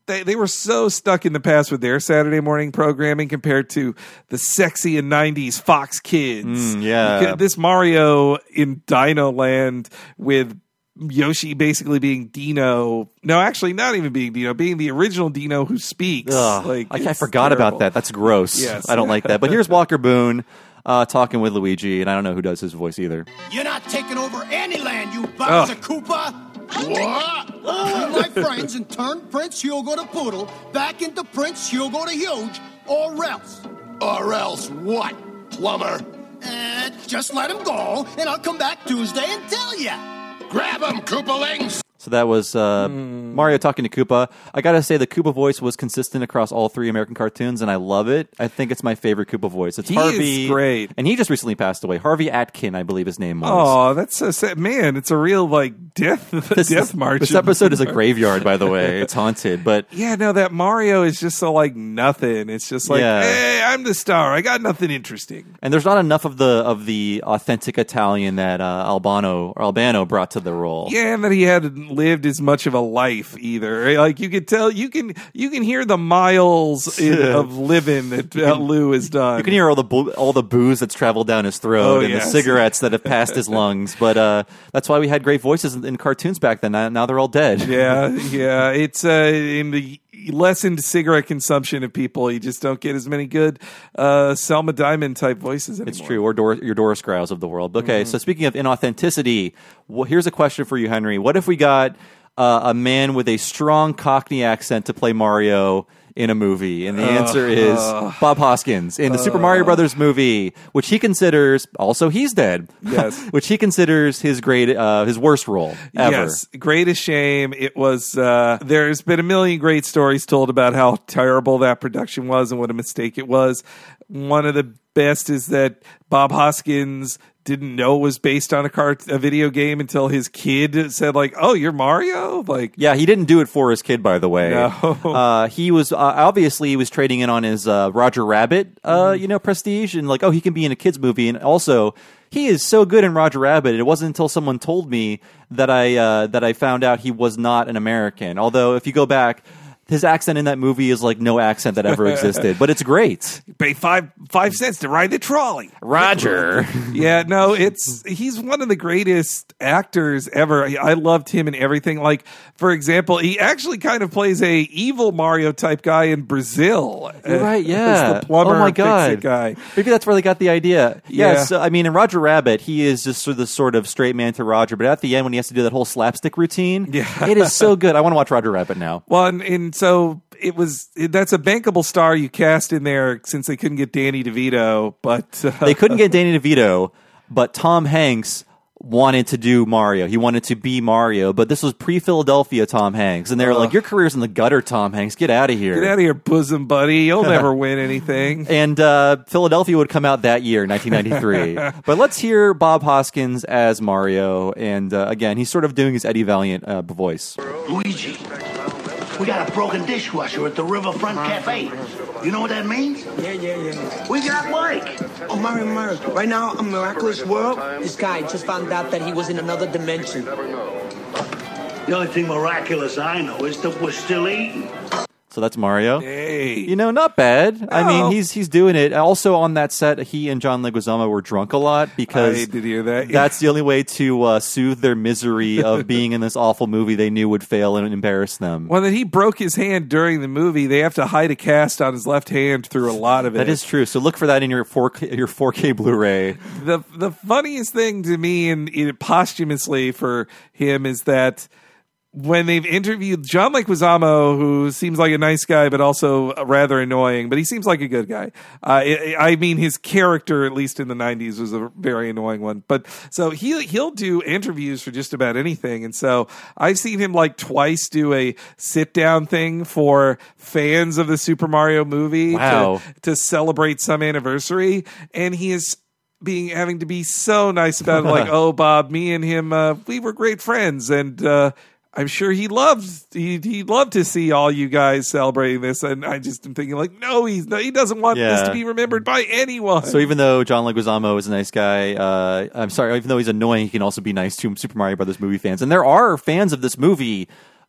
they were so stuck in the past with their Saturday morning programming compared to the sexy and 90s Fox Kids. This Mario in Dino Land with Yoshi basically being Dino. No, actually not even being Dino, being the original Dino who speaks. Ugh, I forgot about that. That's gross. Yes. I don't like that. But here's Walker Boone. talking with Luigi, and I don't know who does his voice either. You're not taking over any land, you Bowser Koopa! What? My friends, and turn Prince Hugo to Poodle back into Prince Hugo to Huge, or else. Or else what, plumber? Just let him go, and I'll come back Tuesday and tell ya. Grab him, Koopalings! So that was Mario talking to Koopa. I gotta say, the Koopa voice was consistent across all three American cartoons, and I love it. I think it's my favorite Koopa voice. It's Harvey. Is great. And he just recently passed away. Harvey Atkin, I believe his name was. Oh, that's so sad. Man, it's a real, like, death march. This episode is a graveyard, by the way. It's haunted, but... Yeah, no, that Mario is just so, like, nothing. It's just like, hey, I'm the star. I got nothing interesting. And there's not enough of the authentic Italian that Albano brought to the role. Yeah, and that he had... lived as much of a life either. Like you could tell, you can hear the miles of living that Lou has done. You can hear all the booze that's traveled down his throat the cigarettes that have passed his lungs. But that's why we had great voices in cartoons back then. Now they're all dead. Yeah. It's in the lessened cigarette consumption of people. You just don't get as many good Selma Diamond type voices anymore. It's true, or your Doris Grouse of the world. Okay, so speaking of inauthenticity, well, here's a question for you, Henry. What if we got a man with a strong Cockney accent to play Mario in a movie? And the answer is Bob Hoskins in the Super Mario Brothers movie, which he considers, also he's dead, yes, which he considers his worst role ever. Yes, greatest shame. It was, there's been a million great stories told about how terrible that production was and what a mistake it was. One of the best is that Bob Hoskins didn't know it was based on a video game until his kid said, like, oh, you're Mario? Like, yeah, he didn't do it for his kid, by the way. No. He was obviously he was trading in on his Roger Rabbit, prestige, and like, oh, he can be in a kid's movie. And also, he is so good in Roger Rabbit. It wasn't until someone told me that I found out he was not an American. Although, if you go back... his accent in that movie is like no accent that ever existed, but it's great. You pay 5 cents to ride the trolley, Roger. Yeah, no, he's one of the greatest actors ever. I loved him in everything. Like, for example, he actually kind of plays a evil Mario type guy in Brazil. You're right, yeah. It's the plumber, oh my God, fix-it guy. Maybe that's where they got the idea. Yeah. So, I mean, in Roger Rabbit, he is just sort of the sort of straight man to Roger, but at the end when he has to do that whole slapstick routine, it is so good. I want to watch Roger Rabbit now. Well, and so that's a bankable star you cast in there since they couldn't get Danny DeVito, but they couldn't get Danny DeVito, but Tom Hanks wanted to do Mario. He wanted to be Mario, but this was pre-Philadelphia Tom Hanks, and they were like, "Your career's in the gutter, Tom Hanks. Get out of here. Get out of here, bosom buddy. You'll never win anything." And Philadelphia would come out that year, 1993. But let's hear Bob Hoskins as Mario, and again, he's sort of doing his Eddie Valiant voice. Luigi. We got a broken dishwasher at the Riverfront Cafe. You know what that means? Yeah. We got Mike. Oh, Mario. Right now, a miraculous world. This guy just found out that he was in another dimension. The only thing miraculous I know is that we're still eating. So that's Mario. Hey. You know, not bad. No. I mean, he's doing it. Also on that set, he and John Leguizamo were drunk a lot because I did hear that. That's the only way to soothe their misery of being in this awful movie they knew would fail and embarrass them. Well, then he broke his hand during the movie. They have to hide a cast on his left hand through a lot of it. That is true. So look for that in your 4K Blu-ray. The funniest thing to me, and posthumously for him, is that when they've interviewed John Leguizamo, who seems like a nice guy but also rather annoying, but he seems like a good guy. I mean, his character, at least in the 90s, was a very annoying one. But so he'll do interviews for just about anything. And so I've seen him like twice do a sit-down thing for fans of the Super Mario movie to celebrate some anniversary. And he is... having to be so nice about it, like, oh, Bob, me and him, we were great friends, and I'm sure he'd love to see all you guys celebrating this. And I just am thinking, like, no, he doesn't want this to be remembered by anyone. So even though John Leguizamo is a nice guy, even though he's annoying, he can also be nice to Super Mario Brothers movie fans, and there are fans of this movie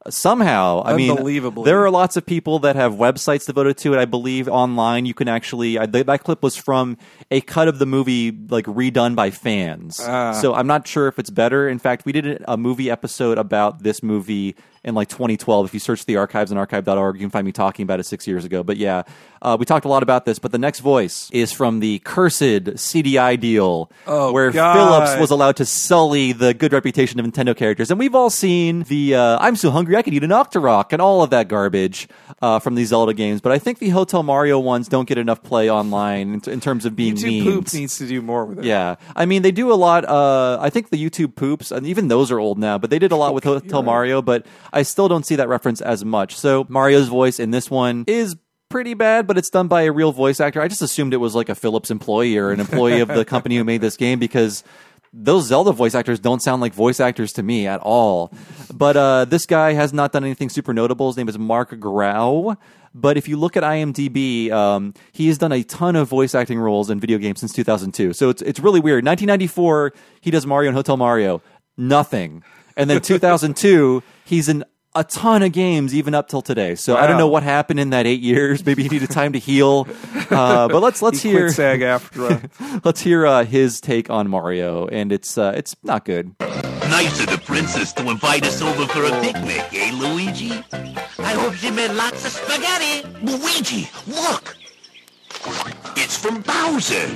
somehow. I mean, there are lots of people that have websites devoted to it. I believe online you can actually that clip was from a cut of the movie like redone by fans. So I'm not sure if it's better. In fact, we did a movie episode about this movie in like 2012. If you search the archives on archive.org, you can find me talking about it 6 years ago. But yeah, we talked a lot about this. But the next voice is from the cursed CDI deal, where Philips was allowed to sully the good reputation of Nintendo characters. And we've all seen the I'm so hungry I could eat an Octorok and all of that garbage from these Zelda games. But I think the Hotel Mario ones don't get enough play online in terms of being memes. YouTube Poops needs to do more with it. Yeah. I mean, they do a lot. I think the YouTube Poops, and even those are old now, but they did a lot with Hotel Mario, but I still don't see that reference as much. So Mario's voice in this one is pretty bad, but it's done by a real voice actor. I just assumed it was like a Philips employee or an employee of the company who made this game, because those Zelda voice actors don't sound like voice actors to me at all. But this guy has not done anything super notable. His name is Mark Grau. But if you look at IMDb, he has done a ton of voice acting roles in video games since 2002. So it's really weird. 1994, he does Mario and Hotel Mario. Nothing. And then 2002, he's in a ton of games even up till today. So wow. I don't know what happened in that 8 years. Maybe he needed time to heal. But let's he hear SAG-AFTRA. Let's hear his take on Mario, and it's not good. Nice of the princess to invite us over for a picnic, eh, Luigi? I hope she made lots of spaghetti. Luigi, look. It's from Bowser.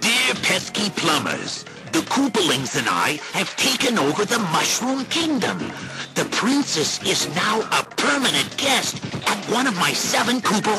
Dear pesky plumbers, the Koopalings and I have taken over the Mushroom Kingdom. The princess is now a permanent guest at one of my 7 Koopa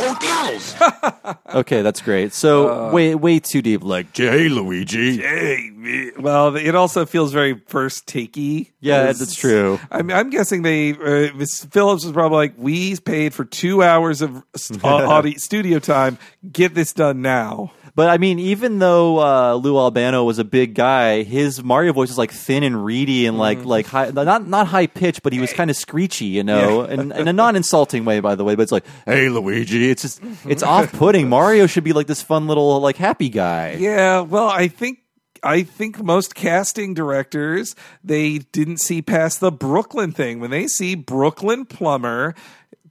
hotels. Okay, that's great. So way too deep. Like, hey, Luigi. Hey. Well, it also feels very first takey. Yeah, that's true. I'm guessing they Phillips was probably like, we paid for 2 hours of studio time. Get this done now. But I mean, even though Lou Albano was a big guy, his Mario voice was like thin and reedy and like high, not high pitched, but he was kind of screechy, you know, and in a non-insulting way, by the way. But it's like, hey, Luigi, it's just it's off-putting. Mario should be like this fun little like happy guy. Yeah, well, I think most casting directors, they didn't see past the Brooklyn thing when they see Brooklyn plumber.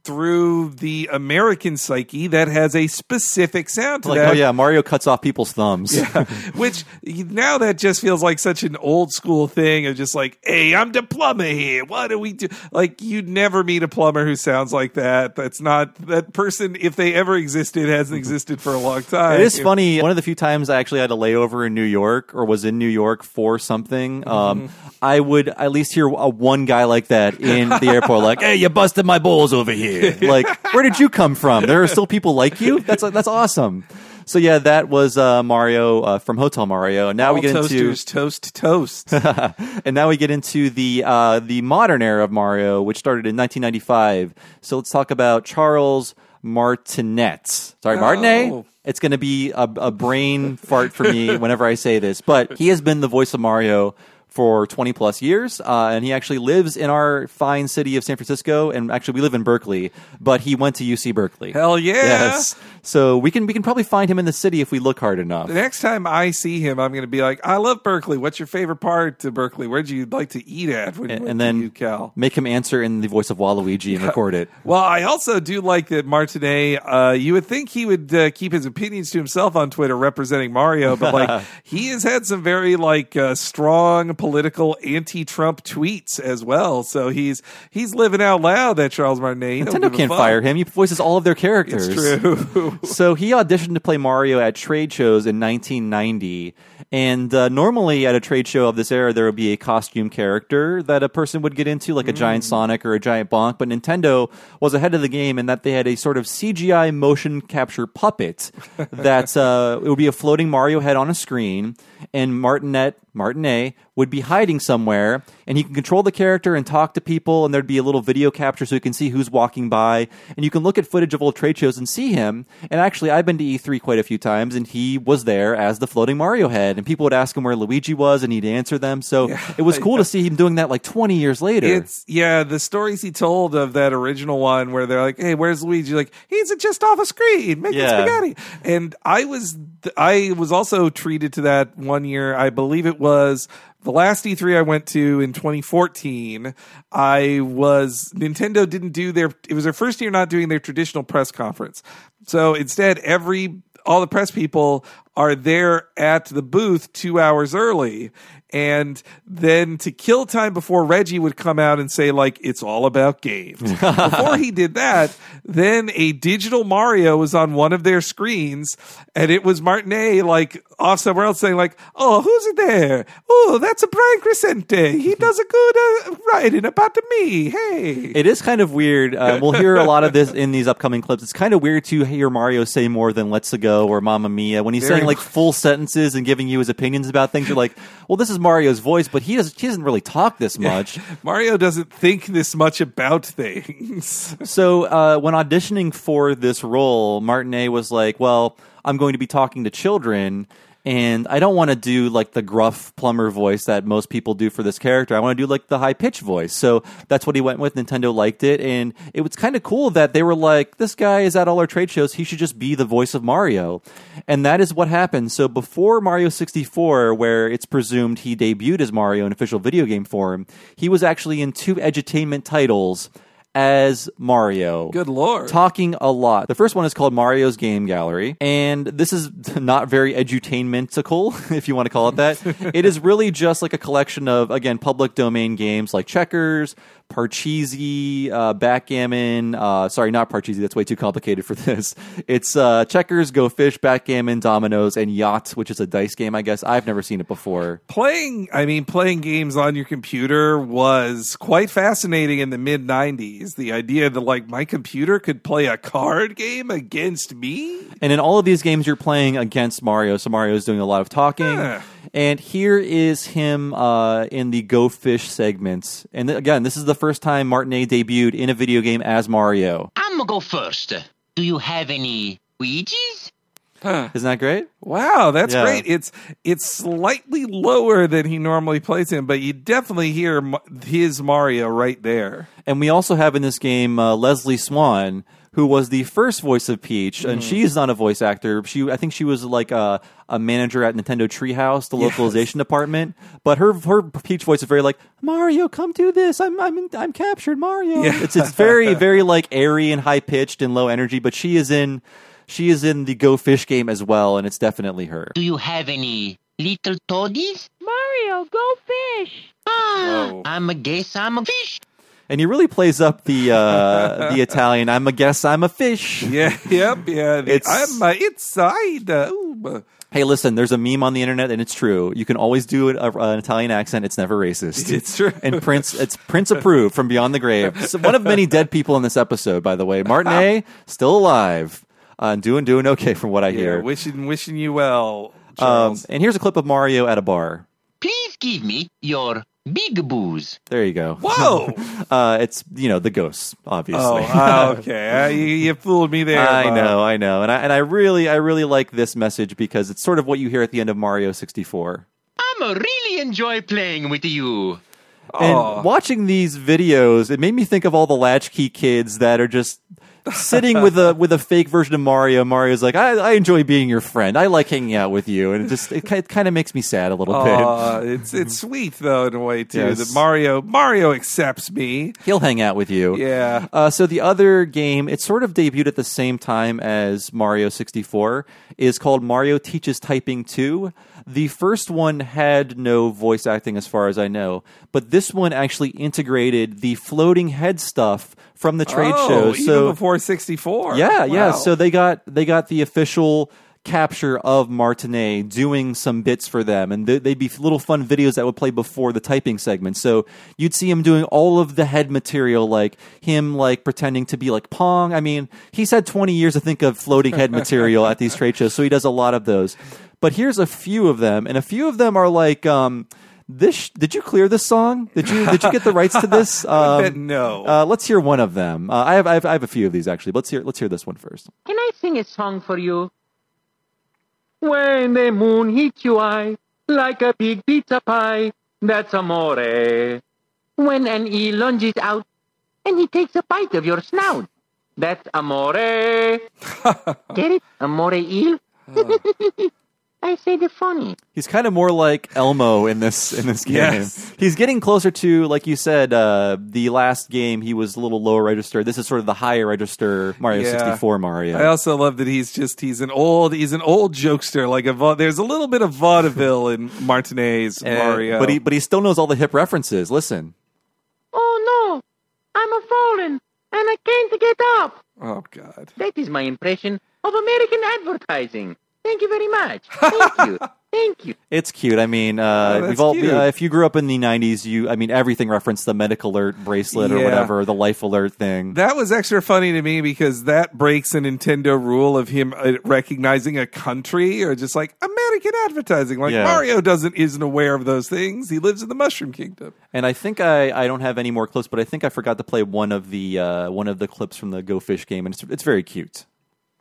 Through the American psyche that has a specific sound to like, that. Oh yeah, Mario cuts off people's thumbs. Yeah. Which now that just feels like such an old school thing of just like, hey, I'm the plumber here. What do we do? Like, you'd never meet a plumber who sounds like that. That's not that person. If they ever existed, hasn't existed for a long time. It is funny. One of the few times I actually had a layover in New York or was in New York for something, I would at least hear one guy like that in the airport, like, hey, you busted my balls over here. Like, where did you come from? There are still people like you? That's awesome. So yeah, that was Mario from Hotel Mario. And now we get toasters, into toast. And now we get into the modern era of Mario, which started in 1995. So let's talk about Charles Martinet. Sorry, Martinet. It's going to be a brain fart for me whenever I say this, but he has been the voice of Mario for 20 plus years, and he actually lives in our fine city of San Francisco, and actually we live in Berkeley, but he went to UC Berkeley. Hell yeah! Yes. So we can probably find him in the city if we look hard enough. The next time I see him, I'm going to be like, I love Berkeley. What's your favorite part of Berkeley? Where'd you like to eat at? And then UCal? Make him answer in the voice of Waluigi and record it. Well, I also do like that Martinet, you would think he would keep his opinions to himself on Twitter representing Mario, but like he has had some very like strong political anti-Trump tweets as well, so he's living out loud. That Charles Martinet, Nintendo can't fire him. He voices all of their characters. It's true. So he auditioned to play Mario at trade shows in 1990, and normally at a trade show of this era, there would be a costume character that a person would get into, like a giant Sonic or a giant Bonk. But Nintendo was ahead of the game in that they had a sort of CGI motion capture puppet that it would be a floating Mario head on a screen, and Martinet would be hiding somewhere, and he can control the character and talk to people, and there'd be a little video capture so you can see who's walking by, and you can look at footage of old trade shows and see him. And actually, I've been to E3 quite a few times, and he was there as the floating Mario head, and people would ask him where Luigi was, and he'd answer them. So it was cool to see him doing that like 20 years later. The stories he told of that original one where they're like, hey, where's Luigi? Like, he's just off a screen making spaghetti. And I was also treated to that one year. I believe it was The last E3 I went to in 2014, Nintendo didn't do it was their first year not doing their traditional press conference. So instead, all the press people are there at the booth 2 hours early. And then to kill time before Reggie would come out and say, like, it's all about games. Before he did that, then a digital Mario was on one of their screens, and it was Martinet, like, off somewhere else saying, like, oh, who's it there? Oh, that's a Brian Crescente. He does a good writing about me. Hey. It is kind of weird. We'll hear a lot of this in these upcoming clips. It's kind of weird to hear Mario say more than Let's Go or Mamma Mia when he's saying, like, full sentences and giving you his opinions about things. You're like, well, this is Mario's voice, but he doesn't really talk this much. Yeah. Mario doesn't think this much about things. So when auditioning for this role, Martinet was like, well, I'm going to be talking to children, and I don't want to do like the gruff plumber voice that most people do for this character. I want to do like the high-pitched voice. So that's what he went with. Nintendo liked it, and it was kind of cool that they were like, this guy is at all our trade shows. He should just be the voice of Mario. And that is what happened. So before Mario 64, where it's presumed he debuted as Mario in official video game form, he was actually in 2 edutainment titles as Mario. Good lord. Talking a lot. The first one is called Mario's Game Gallery, and this is not very edutainmentical, if you want to call it that. It is really just like a collection of, again, public domain games like checkers, Parcheesi, backgammon. Sorry, not Parcheesi. That's way too complicated for this. It's checkers, Go Fish, backgammon, dominoes, and Yacht, which is a dice game, I guess. I've never seen it before. Playing games on your computer was quite fascinating in the mid-'90s. The idea that, like, my computer could play a card game against me? And in all of these games, you're playing against Mario, so Mario's doing a lot of talking. Huh. And here is him in the Go Fish segments. And again, this is the first time Martinet debuted in a video game as Mario. I'm going to go first. Do you have any Ouija's? Huh. Isn't that great? Wow, that's great. It's slightly lower than he normally plays in, but you definitely hear his Mario right there. And we also have in this game Leslie Swan, who was the first voice of Peach, and she's not a voice actor. I think she was like a manager at Nintendo Treehouse, the localization department. But her Peach voice is very like, Mario, come do this. I'm captured, Mario. Yeah. It's very, very like airy and high pitched and low energy. But she is in the Go Fish game as well, and it's definitely her. Do you have any little toadies? Mario, go fish. Ah, I'm a guess. I'm a fish. And he really plays up the Italian. I'm a guess. I'm a fish. Yeah. Yep. Yeah. It's inside. Hey, listen. There's a meme on the internet, and it's true. You can always do an Italian accent. It's never racist. It's true. And Prince approved from beyond the grave. So one of many dead people in this episode, by the way. Martinet still alive, doing okay from what I hear. Wishing you well, Charles. And here's a clip of Mario at a bar. Please give me your big booze. There you go. Whoa! It's, the ghosts, obviously. Oh, okay. You fooled me there. I know. And I really like this message because it's sort of what you hear at the end of Mario 64. I really enjoy playing with you. And watching these videos, it made me think of all the latchkey kids that are just sitting with a fake version of Mario. Mario's like, I enjoy being your friend. I like hanging out with you, and it kind of makes me sad a little bit. It's sweet though in a way too. Yes. That Mario accepts me. He'll hang out with you. Yeah. So the other game, it sort of debuted at the same time as Mario 64, is called Mario Teaches Typing 2. The first one had no voice acting, as far as I know, but this one actually integrated the floating head stuff from the trade show. So even before 64. Yeah, wow. Yeah. So they got the official capture of Martinet doing some bits for them, and they'd be little fun videos that would play before the typing segment. So you'd see him doing all of the head material, like him like pretending to be like Pong. I mean, he's had 20 years I think of floating head material at these trade shows, so he does a lot of those. But here's a few of them, and a few of them are like, did you clear this song? Did you get the rights to this? No. Let's hear one of them. I have a few of these actually. Let's hear this one first. Can I sing a song for you? When the moon hits your eye like a big pizza pie, that's amore. When an eel lunges out and he takes a bite of your snout, that's amore. Get it? Amore eel. I say they're funny. He's kind of more like Elmo in this game. Yes. He's getting closer to, like you said, the last game he was a little lower register. This is sort of the higher register Mario 64 Mario. I also love that he's an old jokester. Like there's a little bit of vaudeville in Martinet's Mario, but he still knows all the hip references. Listen. Oh no, I'm a fallen and I can't get up. Oh God. That is my impression of American advertising. Thank you very much. Thank you. It's cute. I mean, if you grew up in the 90s, everything referenced the Medic Alert bracelet or whatever, the Life Alert thing. That was extra funny to me because that breaks a Nintendo rule of him recognizing a country or just like American advertising. Like Mario isn't aware of those things. He lives in the Mushroom Kingdom. And I think I don't have any more clips, but I think I forgot to play one of the clips from the Go Fish game, and it's very cute.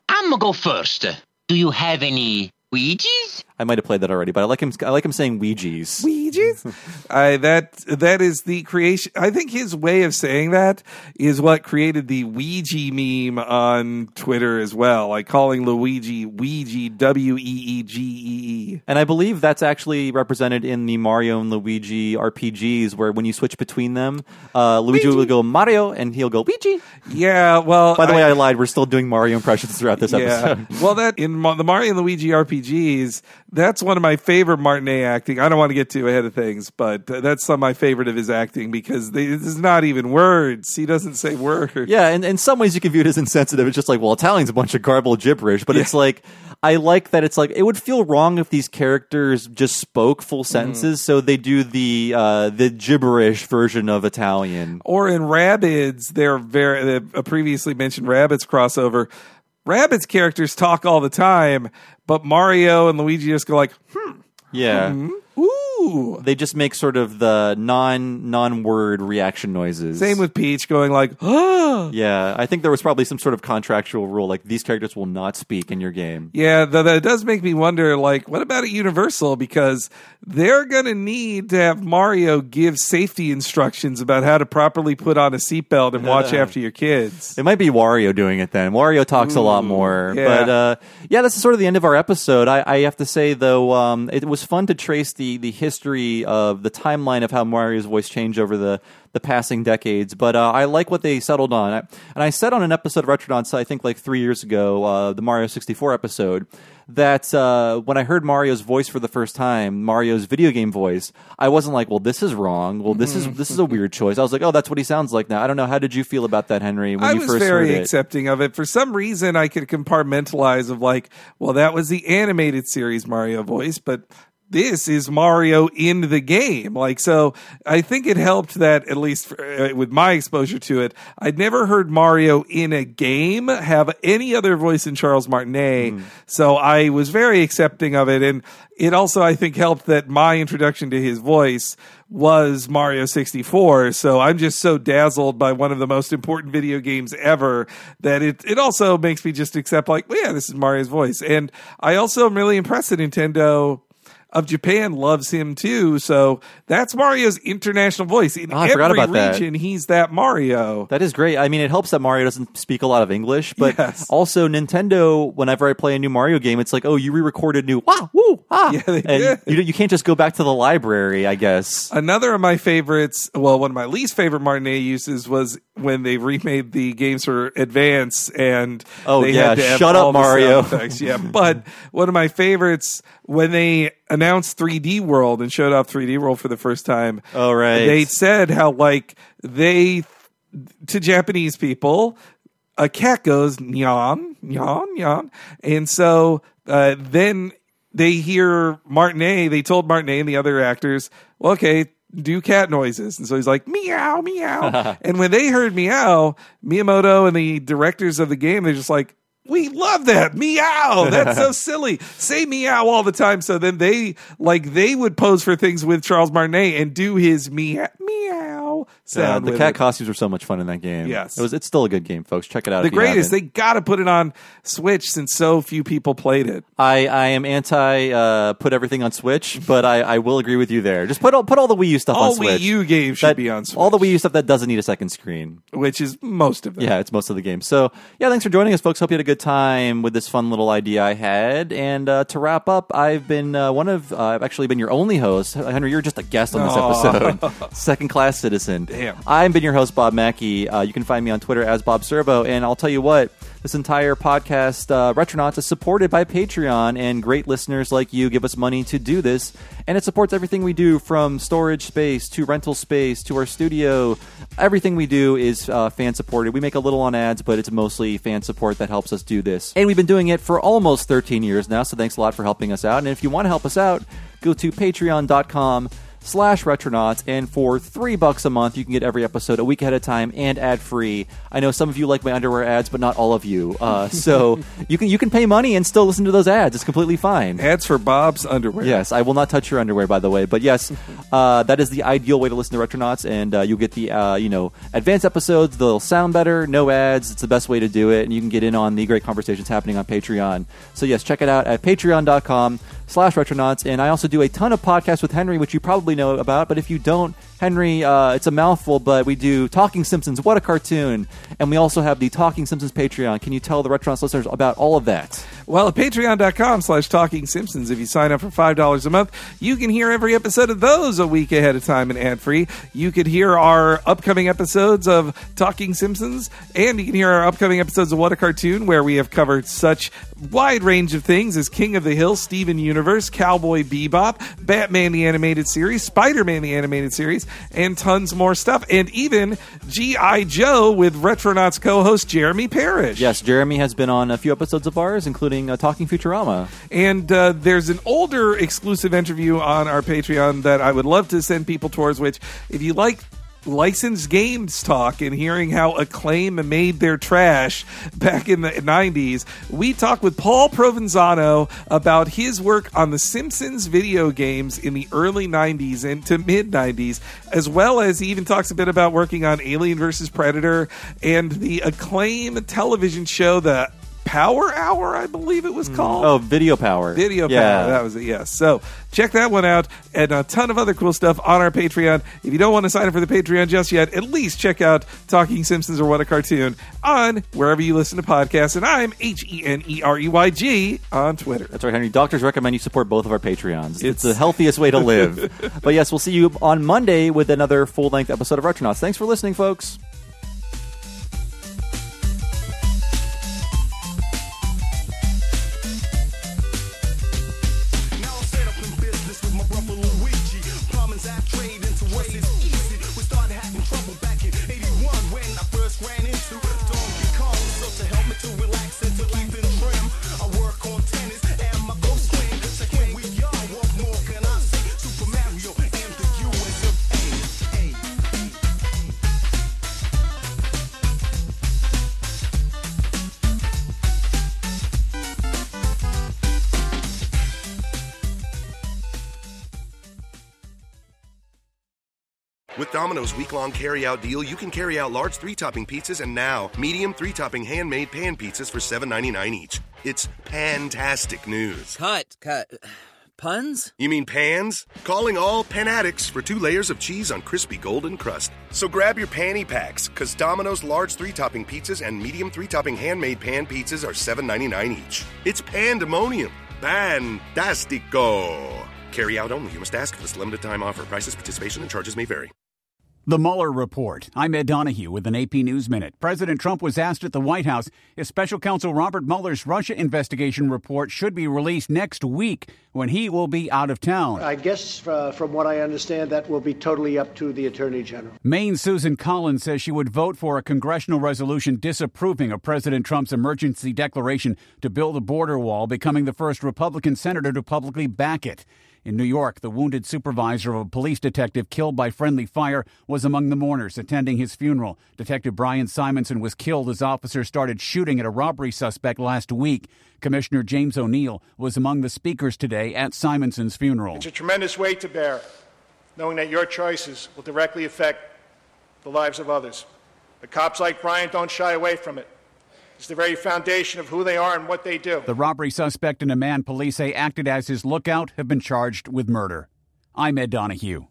I'm gonna go first. Do you have any Ouija's? I might have played that already, but I like him saying Ouija's. Ouija's? That is the creation. I think his way of saying that is what created the Ouija meme on Twitter as well, like calling Luigi Ouija, W-E-E-G-E-E. And I believe that's actually represented in the Mario and Luigi RPGs, where when you switch between them, Luigi will go Mario, and he'll go Ouija. Yeah, well... By the way, I lied. We're still doing Mario impressions throughout this episode. Well, that in the Mario and Luigi RPGs... That's one of my favorite Martinet acting. I don't want to get too ahead of things, but that's some of my favorite of his acting because this is not even words. He doesn't say words. Yeah, and in some ways you can view it as insensitive. It's just like, well, Italian's a bunch of garbled gibberish, but it's like, I like that it's like, it would feel wrong if these characters just spoke full sentences, so they do the gibberish version of Italian. Or in Rabbids, the previously mentioned Rabbids crossover, Rabbids characters talk all the time, but Mario and Luigi just go like, ooh. They just make sort of the non-word reaction noises. Same with Peach going like, oh. Yeah, I think there was probably some sort of contractual rule, like these characters will not speak in your game. Yeah, that does make me wonder, like, what about at Universal? Because they're going to need to have Mario give safety instructions about how to properly put on a seatbelt and watch after your kids. It might be Wario doing it then. Wario talks a lot more. Yeah. But, this is sort of the end of our episode. I have to say, though, it was fun to trace the history of the timeline of how Mario's voice changed over the passing decades, but I like what they settled on. I said on an episode of Retronauts, I think like 3 years ago, the Mario 64 episode, that when I heard Mario's voice for the first time, Mario's video game voice, I wasn't like, well, this is wrong. Well, this is a weird choice. I was like, oh, that's what he sounds like now. I don't know. How did you feel about that, Henry, when you first heard it? I was very accepting of it. For some reason, I could compartmentalize of like, well, that was the animated series Mario voice, but... this is Mario in the game. Like, so I think it helped that, at least with my exposure to it, I'd never heard Mario in a game have any other voice than Charles Martinet. So I was very accepting of it. And it also, I think, helped that my introduction to his voice was Mario 64. So I'm just so dazzled by one of the most important video games ever that it also makes me just accept, like, well, yeah, this is Mario's voice. And I also am really impressed that Nintendo... of Japan loves him too, so that's Mario's international voice. In every region, he's that Mario. That is great. I mean, it helps that Mario doesn't speak a lot of English, but also Nintendo, whenever I play a new Mario game, it's like, oh, you re-recorded new, wah, woo, ah. Yeah, they did. You can't just go back to the library, I guess. Another of my favorites, well, one of my least favorite Martinet uses was when they remade the games for Advance, and had to have shut up, Mario. Yeah, but one of my favorites, when they... announced 3D World and showed off 3D World for the first time. Oh, right. They said how, like, to Japanese people, a cat goes, nyan, nyan, nyan. And so then they hear Martinet, they told Martinet and the other actors, well, okay, do cat noises. And so he's like, meow, meow. And when they heard meow, Miyamoto and the directors of the game, they're just like, we love that. Meow. That's so silly. Say meow all the time. So then they would pose for things with Charles Martinet and do his meow. meow sound. The cat costumes were so much fun in that game. Yes. It's still a good game, folks. Check it out. The greatest. They got to put it on Switch since so few people played it. I am anti put everything on Switch, but I will agree with you there. Just put all the Wii U stuff on Switch. All Wii U games should be on Switch. All the Wii U stuff that doesn't need a second screen. Which is most of them. Yeah, it's most of the game. So, yeah, thanks for joining us, folks. Hope you had a good time with this fun little idea I had. And to wrap up, I've been I've actually been your only host. Henry, you're just a guest on this episode. Second-class citizen. Damn. I've been your host, Bob Mackey. You can find me on Twitter as Bob Servo. And I'll tell you what, this entire podcast, Retronauts, is supported by Patreon. And great listeners like you give us money to do this. And it supports everything we do, from storage space to rental space to our studio. Everything we do is fan-supported. We make a little on ads, but it's mostly fan support that helps us do this. And we've been doing it for almost 13 years now, so thanks a lot for helping us out. And if you want to help us out, go to patreon.com/Retronauts, and for $3 a month you can get every episode a week ahead of time and ad free. I know some of you like my underwear ads, but not all of you. So you can pay money and still listen to those ads. It's completely fine. Ads for Bob's underwear. Yes, I will not touch your underwear, by the way. But yes, that is the ideal way to listen to Retronauts, and you'll get the advanced episodes. They'll sound better, no ads. It's the best way to do it, and you can get in on the great conversations happening on Patreon. So yes, check it out at patreon.com/Retronauts. And I also do a ton of podcasts with Henry, which you probably know about, but if you don't, Henry, it's a mouthful, but we do Talking Simpsons, What a Cartoon, and we also have the Talking Simpsons Patreon. Can you tell the Retronauts listeners about all of that? Well, at patreon.com/Talking Simpsons, if you sign up for $5 a month, you can hear every episode of those a week ahead of time and ad-free. You could hear our upcoming episodes of Talking Simpsons, and you can hear our upcoming episodes of What a Cartoon, where we have covered such wide range of things as King of the Hill, Steven Universe, Cowboy Bebop, Batman the Animated Series, Spider-Man the Animated Series, and tons more stuff, and even G.I. Joe with Retronauts co-host Jeremy Parrish. Yes, Jeremy has been on a few episodes of ours, including Talking Futurama. And there's an older exclusive interview on our Patreon that I would love to send people towards, which, if you like licensed games talk and hearing how Acclaim made their trash back in the 90s, we talk with Paul Provenzano about his work on the Simpsons video games in the early 90s and to mid 90s, as well as he even talks a bit about working on Alien vs. Predator and the Acclaim television show, the Power Hour, I believe it was called. Oh, Video Power. Power, that was it, yes. So check that one out, and a ton of other cool stuff on our Patreon. If you don't want to sign up for the Patreon just yet, at least check out Talking Simpsons or What a Cartoon on wherever you listen to podcasts, and I'm HENEREYG on Twitter. That's right, Henry. Doctors recommend you support both of our Patreons. It's the healthiest way to live. But yes, we'll see you on Monday with another full-length episode of Retronauts. Thanks for listening, folks. Domino's week-long carry-out deal, you can carry out large 3-topping pizzas and now medium 3-topping handmade pan pizzas for $7.99 each. It's fantastic news. Cut. Puns? You mean pans? Calling all pan-addicts for 2 layers of cheese on crispy golden crust. So grab your panty packs, because Domino's large 3-topping pizzas and medium 3-topping handmade pan pizzas are $7.99 each. It's pandemonium. Fantastico. Carry-out only. You must ask for this limited-time offer. Prices, participation, and charges may vary. The Mueller Report. I'm Ed Donahue with an AP News Minute. President Trump was asked at the White House if Special Counsel Robert Mueller's Russia investigation report should be released next week when he will be out of town. I guess from what I understand, that will be totally up to the Attorney General. Maine Susan Collins says she would vote for a congressional resolution disapproving of President Trump's emergency declaration to build a border wall, becoming the first Republican senator to publicly back it. In New York, the wounded supervisor of a police detective killed by friendly fire was among the mourners attending his funeral. Detective Brian Simonson was killed as officers started shooting at a robbery suspect last week. Commissioner James O'Neill was among the speakers today at Simonson's funeral. It's a tremendous weight to bear. knowing that your choices will directly affect the lives of others. But cops like Brian don't shy away from it. It's the very foundation of who they are and what they do. The robbery suspect and a man police say acted as his lookout have been charged with murder. I'm Ed Donahue.